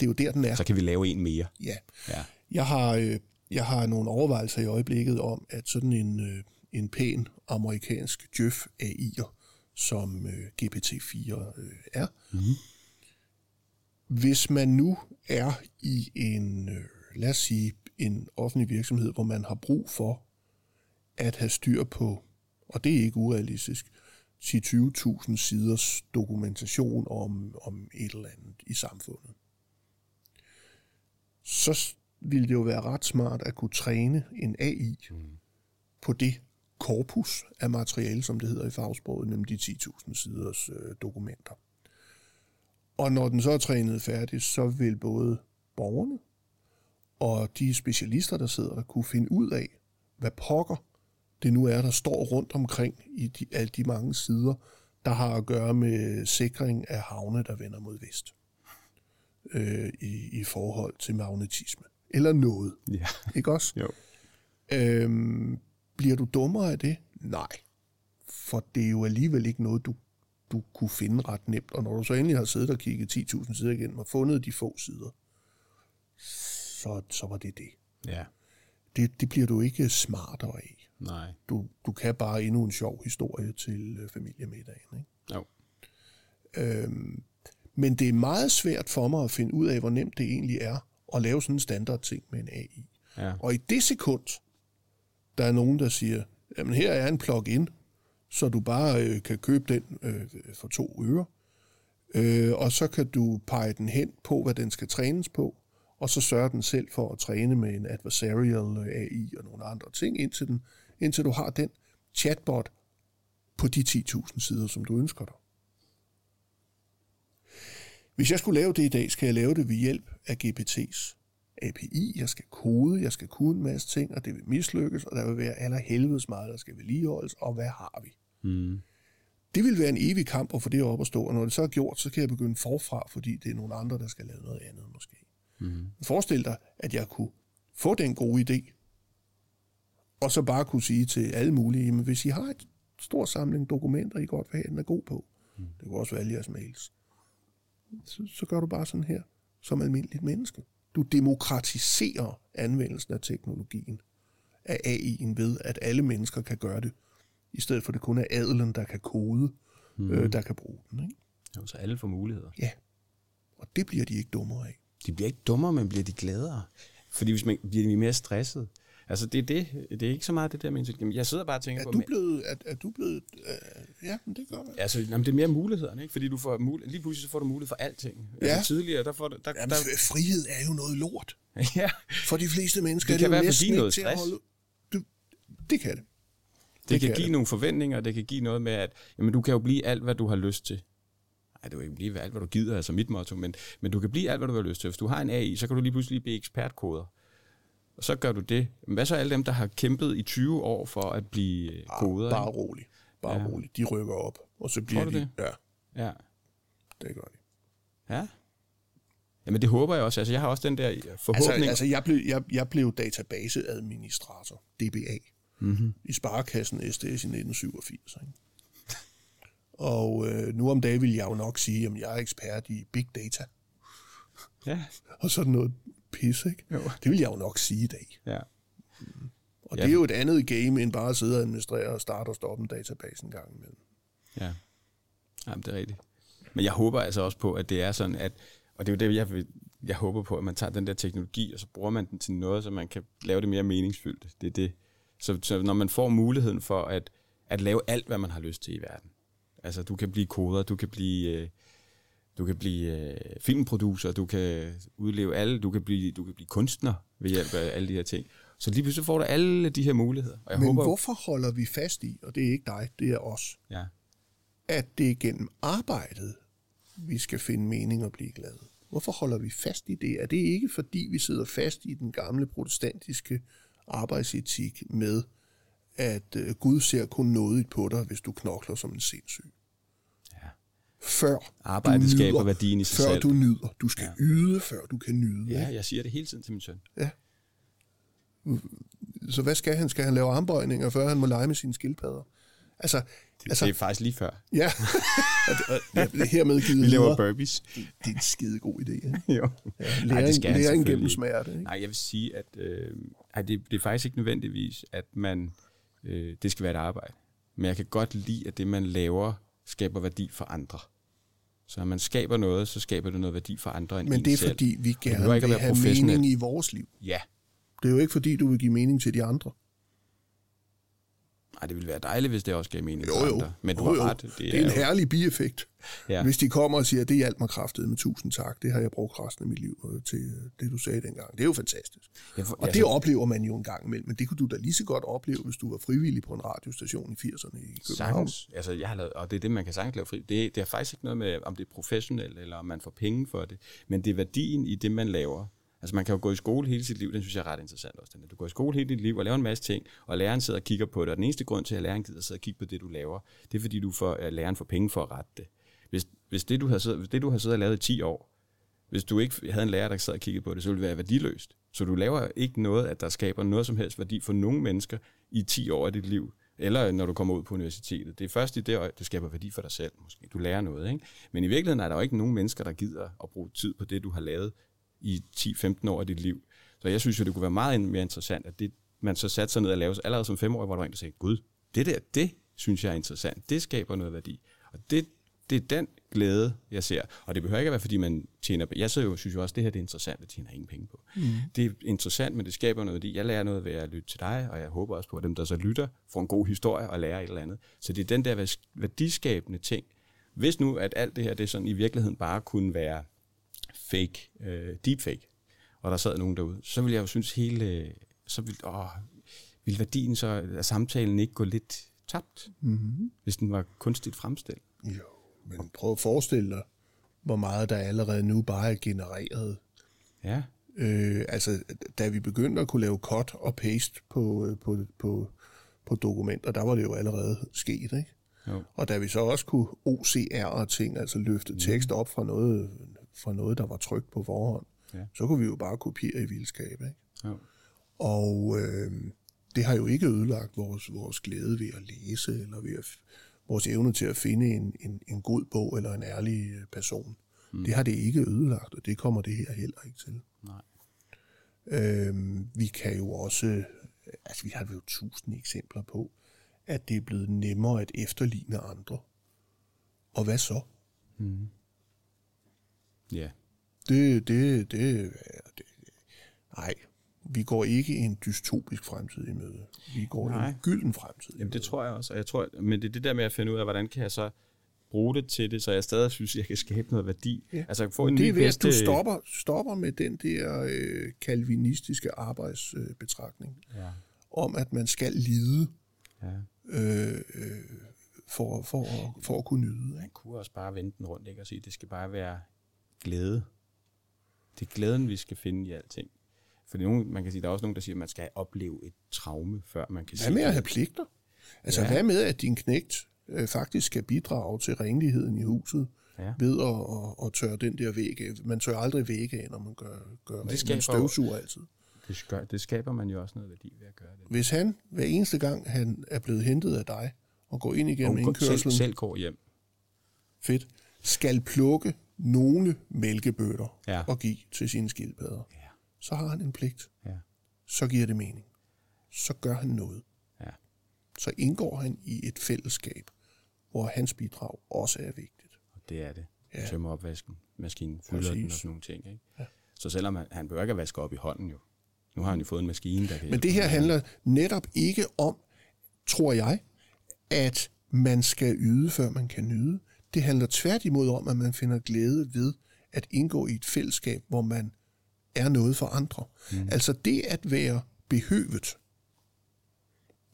Det er jo der, den er. Så kan vi lave en mere. Ja. Ja. Jeg har, øh, jeg har nogle overvejelser i øjeblikket om, at sådan en, øh, en pæn amerikansk djøf A I'er, som øh, G P T fire øh, er, mm-hmm. Hvis man nu er i en, lad os sige, en offentlig virksomhed, hvor man har brug for at have styr på, og det er ikke urealistisk, ti til tyve tusind siders dokumentation om, om et eller andet i samfundet, så ville det jo være ret smart at kunne træne en A I mm. på det korpus af materiale, som det hedder i fagsproget, nemlig de ti tusind siders øh, dokumenter. Og når den så er trænet færdig, så vil både borgerne og de specialister, der sidder der, kunne finde ud af, hvad pokker det nu er, der står rundt omkring i de, alle de mange sider, der har at gøre med sikring af havne, der vender mod vest øh, i, i forhold til magnetisme. Eller noget. Ja. Ikke også? Jo. Øhm, bliver du dummere af det? Nej. For det er jo alligevel ikke noget, du du kunne finde ret nemt, og når du så endelig har siddet og kigget ti tusind sider igennem og fundet de få sider, så, så var det det. Ja. Det, det bliver du ikke smartere af. Nej. Du, du kan bare endnu en sjov historie til familiemiddagen, ikke? Jo. Øhm, men det er meget svært for mig at finde ud af, hvor nemt det egentlig er at lave sådan en standard ting med en A I. Ja. Og i det sekund, der er nogen, der siger, jamen her er en plug-in, så du bare øh, kan købe den øh, for to øre, øh, og så kan du pege den hen på, hvad den skal trænes på, og så sørger den selv for at træne med en adversarial A I og nogle andre ting, indtil, den, indtil du har den chatbot på de ti tusind sider, som du ønsker dig. Hvis jeg skulle lave det i dag, skal jeg lave det ved hjælp af G P T's A P I. Jeg skal kode, jeg skal kunne en masse ting, og det vil mislykkes, og der vil være allerhelvedes meget, der skal vedligeholdes, og hvad har vi? Mm. Det vil være en evig kamp at få det op at stå, og når det så er gjort, så kan jeg begynde forfra, fordi det er nogle andre, der skal lave noget andet måske. Mm. Forestil dig, at jeg kunne få den gode idé, og så bare kunne sige til alle mulige, jamen, hvis I har en stor samling dokumenter, I godt vil have, den er god på. Mm. Det kunne også være alle jeres mails. Så, så gør du bare sådan her, som almindeligt menneske. Du demokratiserer anvendelsen af teknologien, af A I'en ved, at alle mennesker kan gøre det, i stedet for det kun er adelen, der kan kode, mm. øh, der kan bruge den. Ikke? Jo, så alle får muligheder. Ja, og det bliver de ikke dummere af. De bliver ikke dummere, men bliver de gladere. Fordi hvis man bliver de mere stresset. Altså det er det. Det er ikke så meget det der med. Jeg sidder bare og tænker er på. Du blevet, er, er du blevet? Øh, ja, men det gør man. Altså, jamen, det er mere mulighederne, ikke? Fordi du får mulighed, lige pludselig så får du mulighed for alting. Ja. Altså, tidligere der får du. Der, jamen, der... frihed er jo noget lort. Ja. For de fleste mennesker det er det jo næsten ikke til stress. At holde. Du, det kan det. Det, det kan, kan give det. Nogle forventninger. Det kan give noget med at, jamen du kan jo blive alt hvad du har lyst til. Nej, du kan ikke blive alt hvad du gider, altså mit motto, men men du kan blive alt hvad du har lyst til. Hvis du har en A I, så kan du lige pludselig blive ekspertkoder. Og så gør du det. Men hvad så alle dem, der har kæmpet i tyve år for at blive koder? Bare, bare roligt. Bare ja. roligt. De rykker op, og så bliver de... det? Ja. Ja. Det gør de. Ja? Jamen det håber jeg også. Altså jeg har også den der forhåbning... Altså, altså jeg, blev, jeg, jeg blev databaseadministrator, D B A, mm-hmm. i Sparekassen S D S i nitten syvogfirs. Ikke? Og øh, nu om dagen vil jeg jo nok sige, at jeg er ekspert i big data. Ja. Og sådan noget... Pisse, ikke? Det vil jeg jo nok sige i dag. Ja. Mm. Og ja. Det er jo et andet game, end bare at sidde og administrere og starte og stoppe en database en gang imellem. Ja, jamen, det er rigtigt. Men jeg håber altså også på, at det er sådan, at, og det er jo det, jeg, vil, jeg håber på, at man tager den der teknologi, og så bruger man den til noget, så man kan lave det mere meningsfyldt. Det er det. Så, så når man får muligheden for at, at lave alt, hvad man har lyst til i verden. Altså, du kan blive koder, du kan blive... Øh, Du kan blive øh, filmproducer, du kan udleve alle, du kan blive, du kan blive kunstner ved hjælp af alle de her ting. Så lige pludselig får du alle de her muligheder. Og jeg Men håber, hvorfor holder vi fast i, og det er ikke dig, det er os, ja. At det er gennem arbejdet, vi skal finde mening og blive glade? Hvorfor holder vi fast i det? Er det ikke fordi, vi sidder fast i den gamle protestantiske arbejdsetik med, at øh, Gud ser kun nådigt på dig, hvis du knokler som en sindssyg? Før arbejdet skaber værdien i sig selv. Før du nyder. Du skal ja. yde, før du kan nyde. Ja, jeg siger det hele tiden til min søn. Ja. Så hvad skal han? Skal han lave armbøjninger, før han må lege med sine skildpadder? Altså, det, altså, det er faktisk lige før. Ja. ja hermed givet Vi laver burpees. Det, det er en skide god idé. Ja? Jo. Ja, læring gennem smerte. Ikke? Nej, jeg vil sige, at øh, ej, det, det er faktisk ikke nødvendigvis, at man øh, det skal være et arbejde. Men jeg kan godt lide, at det, man laver, skaber værdi for andre. Så når man skaber noget, så skaber det noget værdi for andre end en selv. Men det er selv. Fordi, vi gerne vil have mening i vores liv. Ja. Det er jo ikke fordi, du vil give mening til de andre. Nej, det ville være dejligt, hvis det også gav mening jo, til jo. andre. Men du jo, har ret. Det, det er, er en jo. herlig bieffekt. Ja. Hvis de kommer og siger, at det hjalp mig kraftigt med tusind tak, det har jeg brugt resten af mit liv til det, du sagde dengang. Det er jo fantastisk. Ja, for, og det så... oplever man jo en gang imellem, men det kunne du da lige så godt opleve, hvis du var frivillig på en radiostation i firserne i København. Altså, jeg har lavet, og det er det, man kan sagtens lave fri. Det, det er faktisk ikke noget med, om det er professionelt, eller om man får penge for det, men det er værdien i det, man laver. Altså man kan jo gå i skole hele sit liv, den synes jeg er ret interessant også. Du går i skole hele dit liv og laver en masse ting, og læreren sidder og kigger på det, og den eneste grund til, at læreren gider sidde og kigge på det, du laver, det er fordi, du får, at læreren får penge for at rette det. Hvis, hvis, det, du har siddet, hvis det, du har siddet og lavet i ti år, hvis du ikke havde en lærer, der sad og kiggede på det, så ville det være værdiløst. Så du laver ikke noget, at der skaber noget som helst værdi for nogen mennesker i ti år af dit liv, eller når du kommer ud på universitetet. Det er først i det øje, det skaber værdi for dig selv måske. Du lærer noget, ikke? Men i virkeligheden er der jo ikke nogen mennesker, der gider at bruge tid på det, du har lavet i ti til femten år af dit liv. Så jeg synes jo, det kunne være meget mere interessant, at det, man så satte sig ned og laves allerede som fem år, hvor der var en, der sagde, gud, det der, det synes jeg er interessant. Det skaber noget værdi. Og det det er den glæde, jeg ser. Og det behøver ikke at være, fordi man tjener... Jeg så jo, synes jo også, at det her det er interessant, at tjener ingen penge på. Mm. Det er interessant, men det skaber noget værdi. Jeg lærer noget ved at lytte til dig, og jeg håber også på, at dem, der så lytter, får en god historie og lærer et eller andet. Så det er den der værdiskabende ting. Hvis nu, at alt det her, det sådan i virkeligheden bare kunne være fake, øh, deepfake, og der sad nogen derude, så ville jeg jo synes hele... Så ville, åh, ville værdien så af samtalen ikke gå lidt tabt, mm-hmm. hvis den var kunstigt fremstillet? Jo. Men prøv at forestille dig, hvor meget der allerede nu bare er genereret. Ja. Øh, altså, da vi begyndte at kunne lave cut og paste på, på, på, på dokumenter, der var det jo allerede sket, ikke? Jo. Og da vi så også kunne O C R'e ting, altså løfte mm. tekst op fra noget, fra noget, der var trykt på forhånd, ja. Så kunne vi jo bare kopiere i vildskab, ikke? Jo. Og øh, det har jo ikke ødelagt vores, vores glæde ved at læse, eller ved at... vores evne til at finde en, en, en god bog eller en ærlig person. Mm. Det har det ikke ødelagt, og det kommer det her heller ikke til. Nej. Øhm, vi kan jo også, altså vi har jo tusind eksempler på, at det er blevet nemmere at efterligne andre. Og hvad så? Ja. Mm. Yeah. Det, det, det, det, nej. Vi går ikke en dystopisk fremtid i møde. Vi går Nej. en gylden fremtid. Jamen det tror jeg også. Og jeg tror, men det er det der med at finde ud af, hvordan kan jeg så bruge det til det, så jeg stadig synes, jeg kan skabe noget værdi. Ja. Altså få en det er ved, bedste... at du stopper, stopper med den der øh, kalvinistiske arbejdsbetragtning øh, ja. om, at man skal lide ja. øh, for, for, for at kunne nyde. Man kunne også bare vende den rundt, ikke? Og sige, det skal bare være glæde. Det er glæden, vi skal finde i alting. Fordi nogen, man kan sige, der er også nogen, der siger, at man skal opleve et traume, før man kan sige... Hvad med at have pligter? Altså, ja. hvad med, at din knægt øh, faktisk skal bidrage til renligheden i huset, ja. ved at, at, at tørre den der væg af? Man tør aldrig væg af, når man gør, gør det. Skaber, man støvsuger altid. Det, skør, det skaber man jo også noget værdi ved at gøre det. Hvis han, hver eneste gang, han er blevet hentet af dig, og går ind igennem indkørslen... Selv, selv går hjem. Fedt. Skal plukke nogle mælkebøtter ja. og give til sine skildpadder. Ja. Så har han en pligt. Ja. Så giver det mening. Så gør han noget. Ja. Så indgår han i et fællesskab, hvor hans bidrag også er vigtigt. Og det er det. Ja. Tømmer opvasken, maskinen, fylder den og sådan nogle ting. Ikke? Ja. Så selvom han, han bør ikke vaske op i hånden jo. Nu har han jo fået en maskine, der kan... Men det her handler netop ikke om, tror jeg, at man skal yde, før man kan nyde. Det handler tværtimod om, at man finder glæde ved at indgå i et fællesskab, hvor man er noget for andre. Mm. Altså det at være behøvet,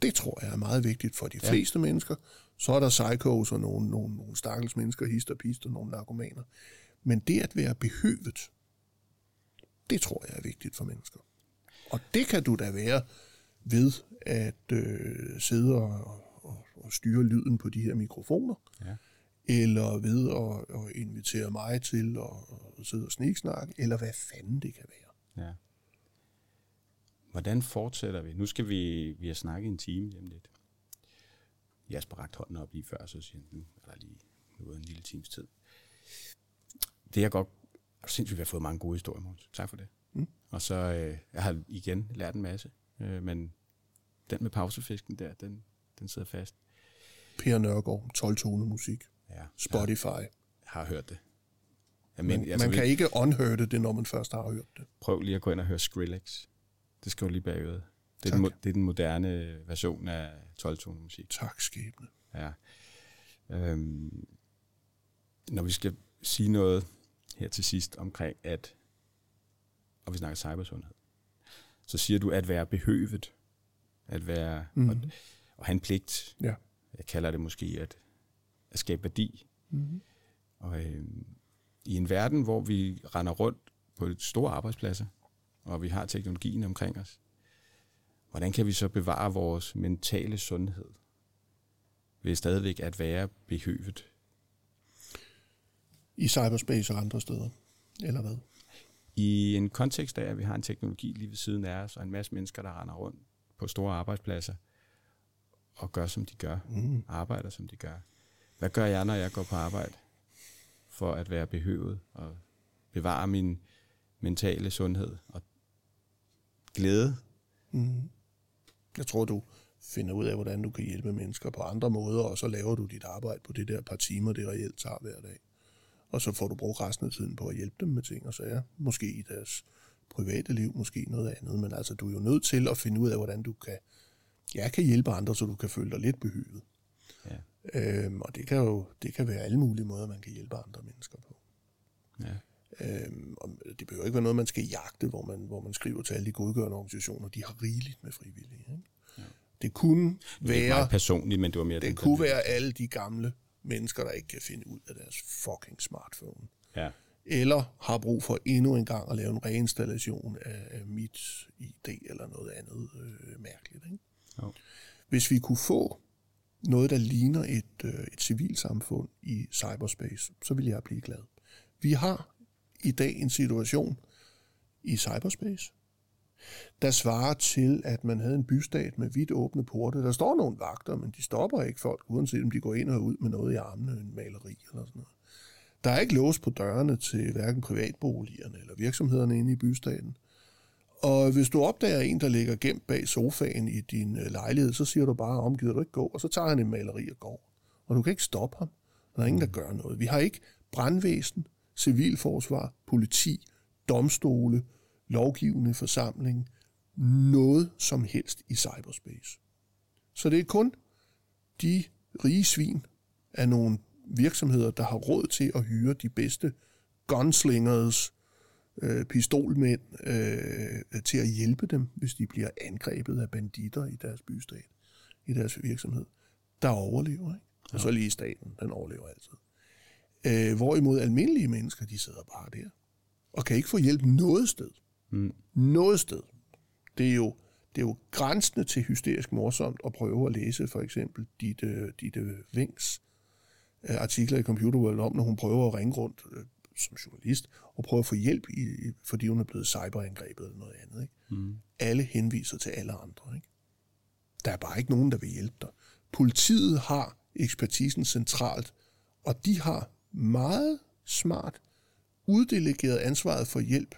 det tror jeg er meget vigtigt for de ja. fleste mennesker. Så er der psychos og nogle, nogle, nogle stakkels mennesker, hister, pister, nogle narkomaner. Men det at være behøvet, det tror jeg er vigtigt for mennesker. Og det kan du da være ved at øh, sidde og, og, og styre lyden på de her mikrofoner. Ja. Eller ved at, at invitere mig til at sidde og sniksnakke, eller hvad fanden det kan være. Ja. Hvordan fortsætter vi? Nu skal vi, vi har snakket en time hjem lidt. Jasper rakte hånden op lige før, så siger han, nu er der lige noget en lille times tid. Det er godt. Sindssygt, vi har fået mange gode historier, Mogens. Tak for det. Mm. Og så øh, jeg har igen lært en masse, øh, men den med pausefisken der, den, den sidder fast. Per Nørgaard, tolv-tone musik. Ja, Spotify. Jeg har hørt det. Jeg men, men, altså, man kan vi... ikke unhørte det, når man først har hørt det. Prøv lige at gå ind og høre Skrillex. Det skal jo lige bag øret. Det er, den, det er den moderne version af tolv-tone musik. Tak, skæbne. Ja. Øhm, når vi skal sige noget her til sidst omkring, at, og vi snakker cybersundhed, så siger du at være behøvet, at være, mm-hmm. og, og have en pligt. Ja. Jeg kalder det måske at at skabe værdi. Mm-hmm. Og øh, i en verden, hvor vi render rundt på store arbejdspladser, og vi har teknologien omkring os, hvordan kan vi så bevare vores mentale sundhed ved stadigvæk at være behøvet? I cyberspace og andre steder, eller hvad? I en kontekst af, at vi har en teknologi lige ved siden af os, og en masse mennesker, der render rundt på store arbejdspladser, og gør, som de gør, mm. arbejder, som de gør. Hvad gør jeg, når jeg går på arbejde, for at være behøvet og bevare min mentale sundhed og glæde? Mm. Jeg tror, du finder ud af, hvordan du kan hjælpe mennesker på andre måder, og så laver du dit arbejde på det der par timer, det reelt tager hver dag. Og så får du brugt resten af tiden på at hjælpe dem med ting og sager. Måske i deres private liv, måske noget andet, men altså du er jo nødt til at finde ud af, hvordan du kan, jeg kan hjælpe andre, så du kan føle dig lidt behøvet. Ja. Øhm, og det kan jo det kan være alle mulige måder, man kan hjælpe andre mennesker på. Ja. Øhm, og det behøver ikke være noget, man skal jagte, hvor man, hvor man skriver til alle de godgørende organisationer, de har rigeligt med frivillige. Ikke? Ja. Det kunne være... Det er meget personligt, men det var mere... Det den, kunne den, være alle de gamle mennesker, der ikke kan finde ud af deres fucking smartphone. Ja. Eller har brug for endnu en gang at lave en reinstallation af, af mit I D eller noget andet øh, mærkeligt. Ikke? Okay. Hvis vi kunne få noget, der ligner et, øh, et civilsamfund i cyberspace, så ville jeg blive glad. Vi har i dag en situation i cyberspace, der svarer til, at man havde en bystat med vidt åbne porte. Der står nogle vagter, men de stopper ikke folk, uanset om de går ind og ud med noget i armene, en maleri eller sådan noget. Der er ikke lås på dørene til hverken privatboligerne eller virksomhederne inde i bystaten. Og hvis du opdager en, der ligger gemt bag sofaen i din lejlighed, så siger du bare, omgiver du ikke gå, og så tager han en maleri og går. Og du kan ikke stoppe ham. Der er ingen, der gør noget. Vi har ikke brandvæsen, civilforsvar, politi, domstole, lovgivende forsamling, noget som helst i cyberspace. Så det er kun de rige svin af nogle virksomheder, der har råd til at hyre de bedste gunslingers, øh, pistolmænd, øh, til at hjælpe dem, hvis de bliver angrebet af banditter i deres bystat, i deres virksomhed, der overlever. Ikke? Ja. Og så lige staten, den overlever altid. Øh, hvorimod almindelige mennesker, de sidder bare der, og kan ikke få hjælp noget sted. Mm. Noget sted. Det er jo, det er jo grænsende til hysterisk morsomt at prøve at læse for eksempel dit, dit Vings artikler i Computer World om, når hun prøver at ringe rundt øh, som journalist, og prøver at få hjælp, i, fordi hun er blevet cyberangrebet eller noget andet. Ikke? Mm. Alle henviser til alle andre. Ikke? Der er bare ikke nogen, der vil hjælpe dig. Politiet har ekspertisen centralt, og de har meget smart uddelegeret ansvaret for hjælp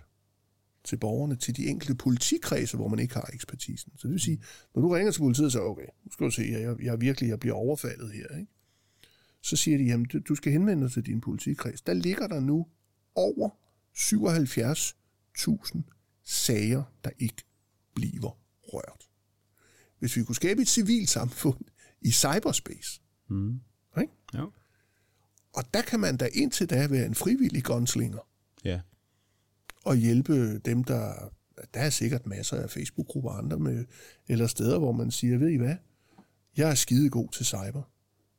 til borgerne, til de enkelte politikredse, hvor man ikke har ekspertisen. Så det vil sige, når du ringer til politiet og siger, okay, nu skal du se, jeg, jeg virkelig jeg bliver overfaldet her, ikke? Så siger de, jamen du skal henvende dig til din politikreds. Der ligger der nu over syvoghalvfjerds tusind sager, der ikke bliver rørt. Hvis vi kunne skabe et civilsamfund i cyberspace, mm. ikke? Ja. Og der kan man da indtil da være en frivillig gunslinger. Ja. Og hjælpe dem, der... Der er sikkert masser af Facebook-grupper og andre, med, eller steder, hvor man siger, ved I hvad? Jeg er skidegod til cyber.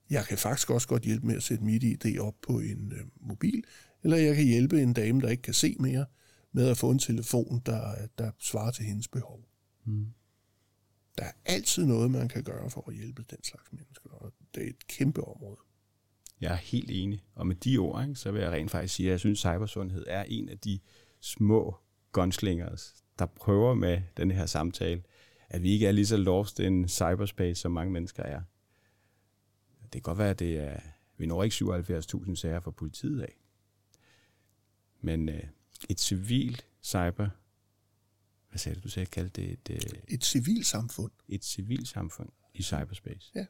Jeg kan faktisk også godt hjælpe med at sætte mit I D op på en øh, mobil, eller jeg kan hjælpe en dame, der ikke kan se mere, med at få en telefon, der, der svarer til hendes behov. Mm. Der er altid noget, man kan gøre for at hjælpe den slags mennesker, og det er et kæmpe område. Jeg er helt enig, og med de ord, ikke, så vil jeg rent faktisk sige, at jeg synes, at cybersundhed er en af de små gunslingers, der prøver med den her samtale, at vi ikke er lige så lost i en cyberspace, som mange mennesker er. Det kan godt være, at det er, vi når ikke syvoghalvfjerds tusind sager fra politiet af. Men øh, et civilt cyber... Hvad sagde du, du sagde, kaldte det? Et, øh, et civilsamfund. Et civilsamfund i cyberspace. Ja.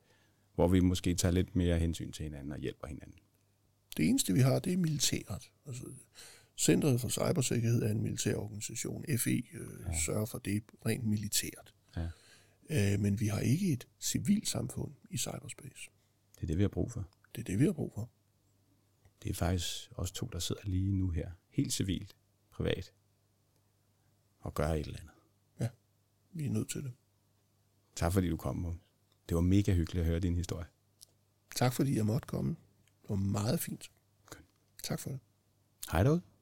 Hvor vi måske tager lidt mere hensyn til hinanden og hjælper hinanden. Det eneste, vi har, det er militæret. Altså, Centret for Cybersikkerhed er en militær organisation. F E øh, ja. sørger for det rent militært. Ja. Øh, men vi har ikke et civilsamfund i cyberspace. Det er det, vi har brug for. Det er det, vi har brug for. Det er faktisk os to, der sidder lige nu her, helt civilt, privat, og gør et eller andet. Ja, vi er nødt til det. Tak fordi du kom, Mogens. Det var mega hyggeligt at høre din historie. Tak fordi jeg måtte komme. Det var meget fint. Okay. Tak for det. Hej derude.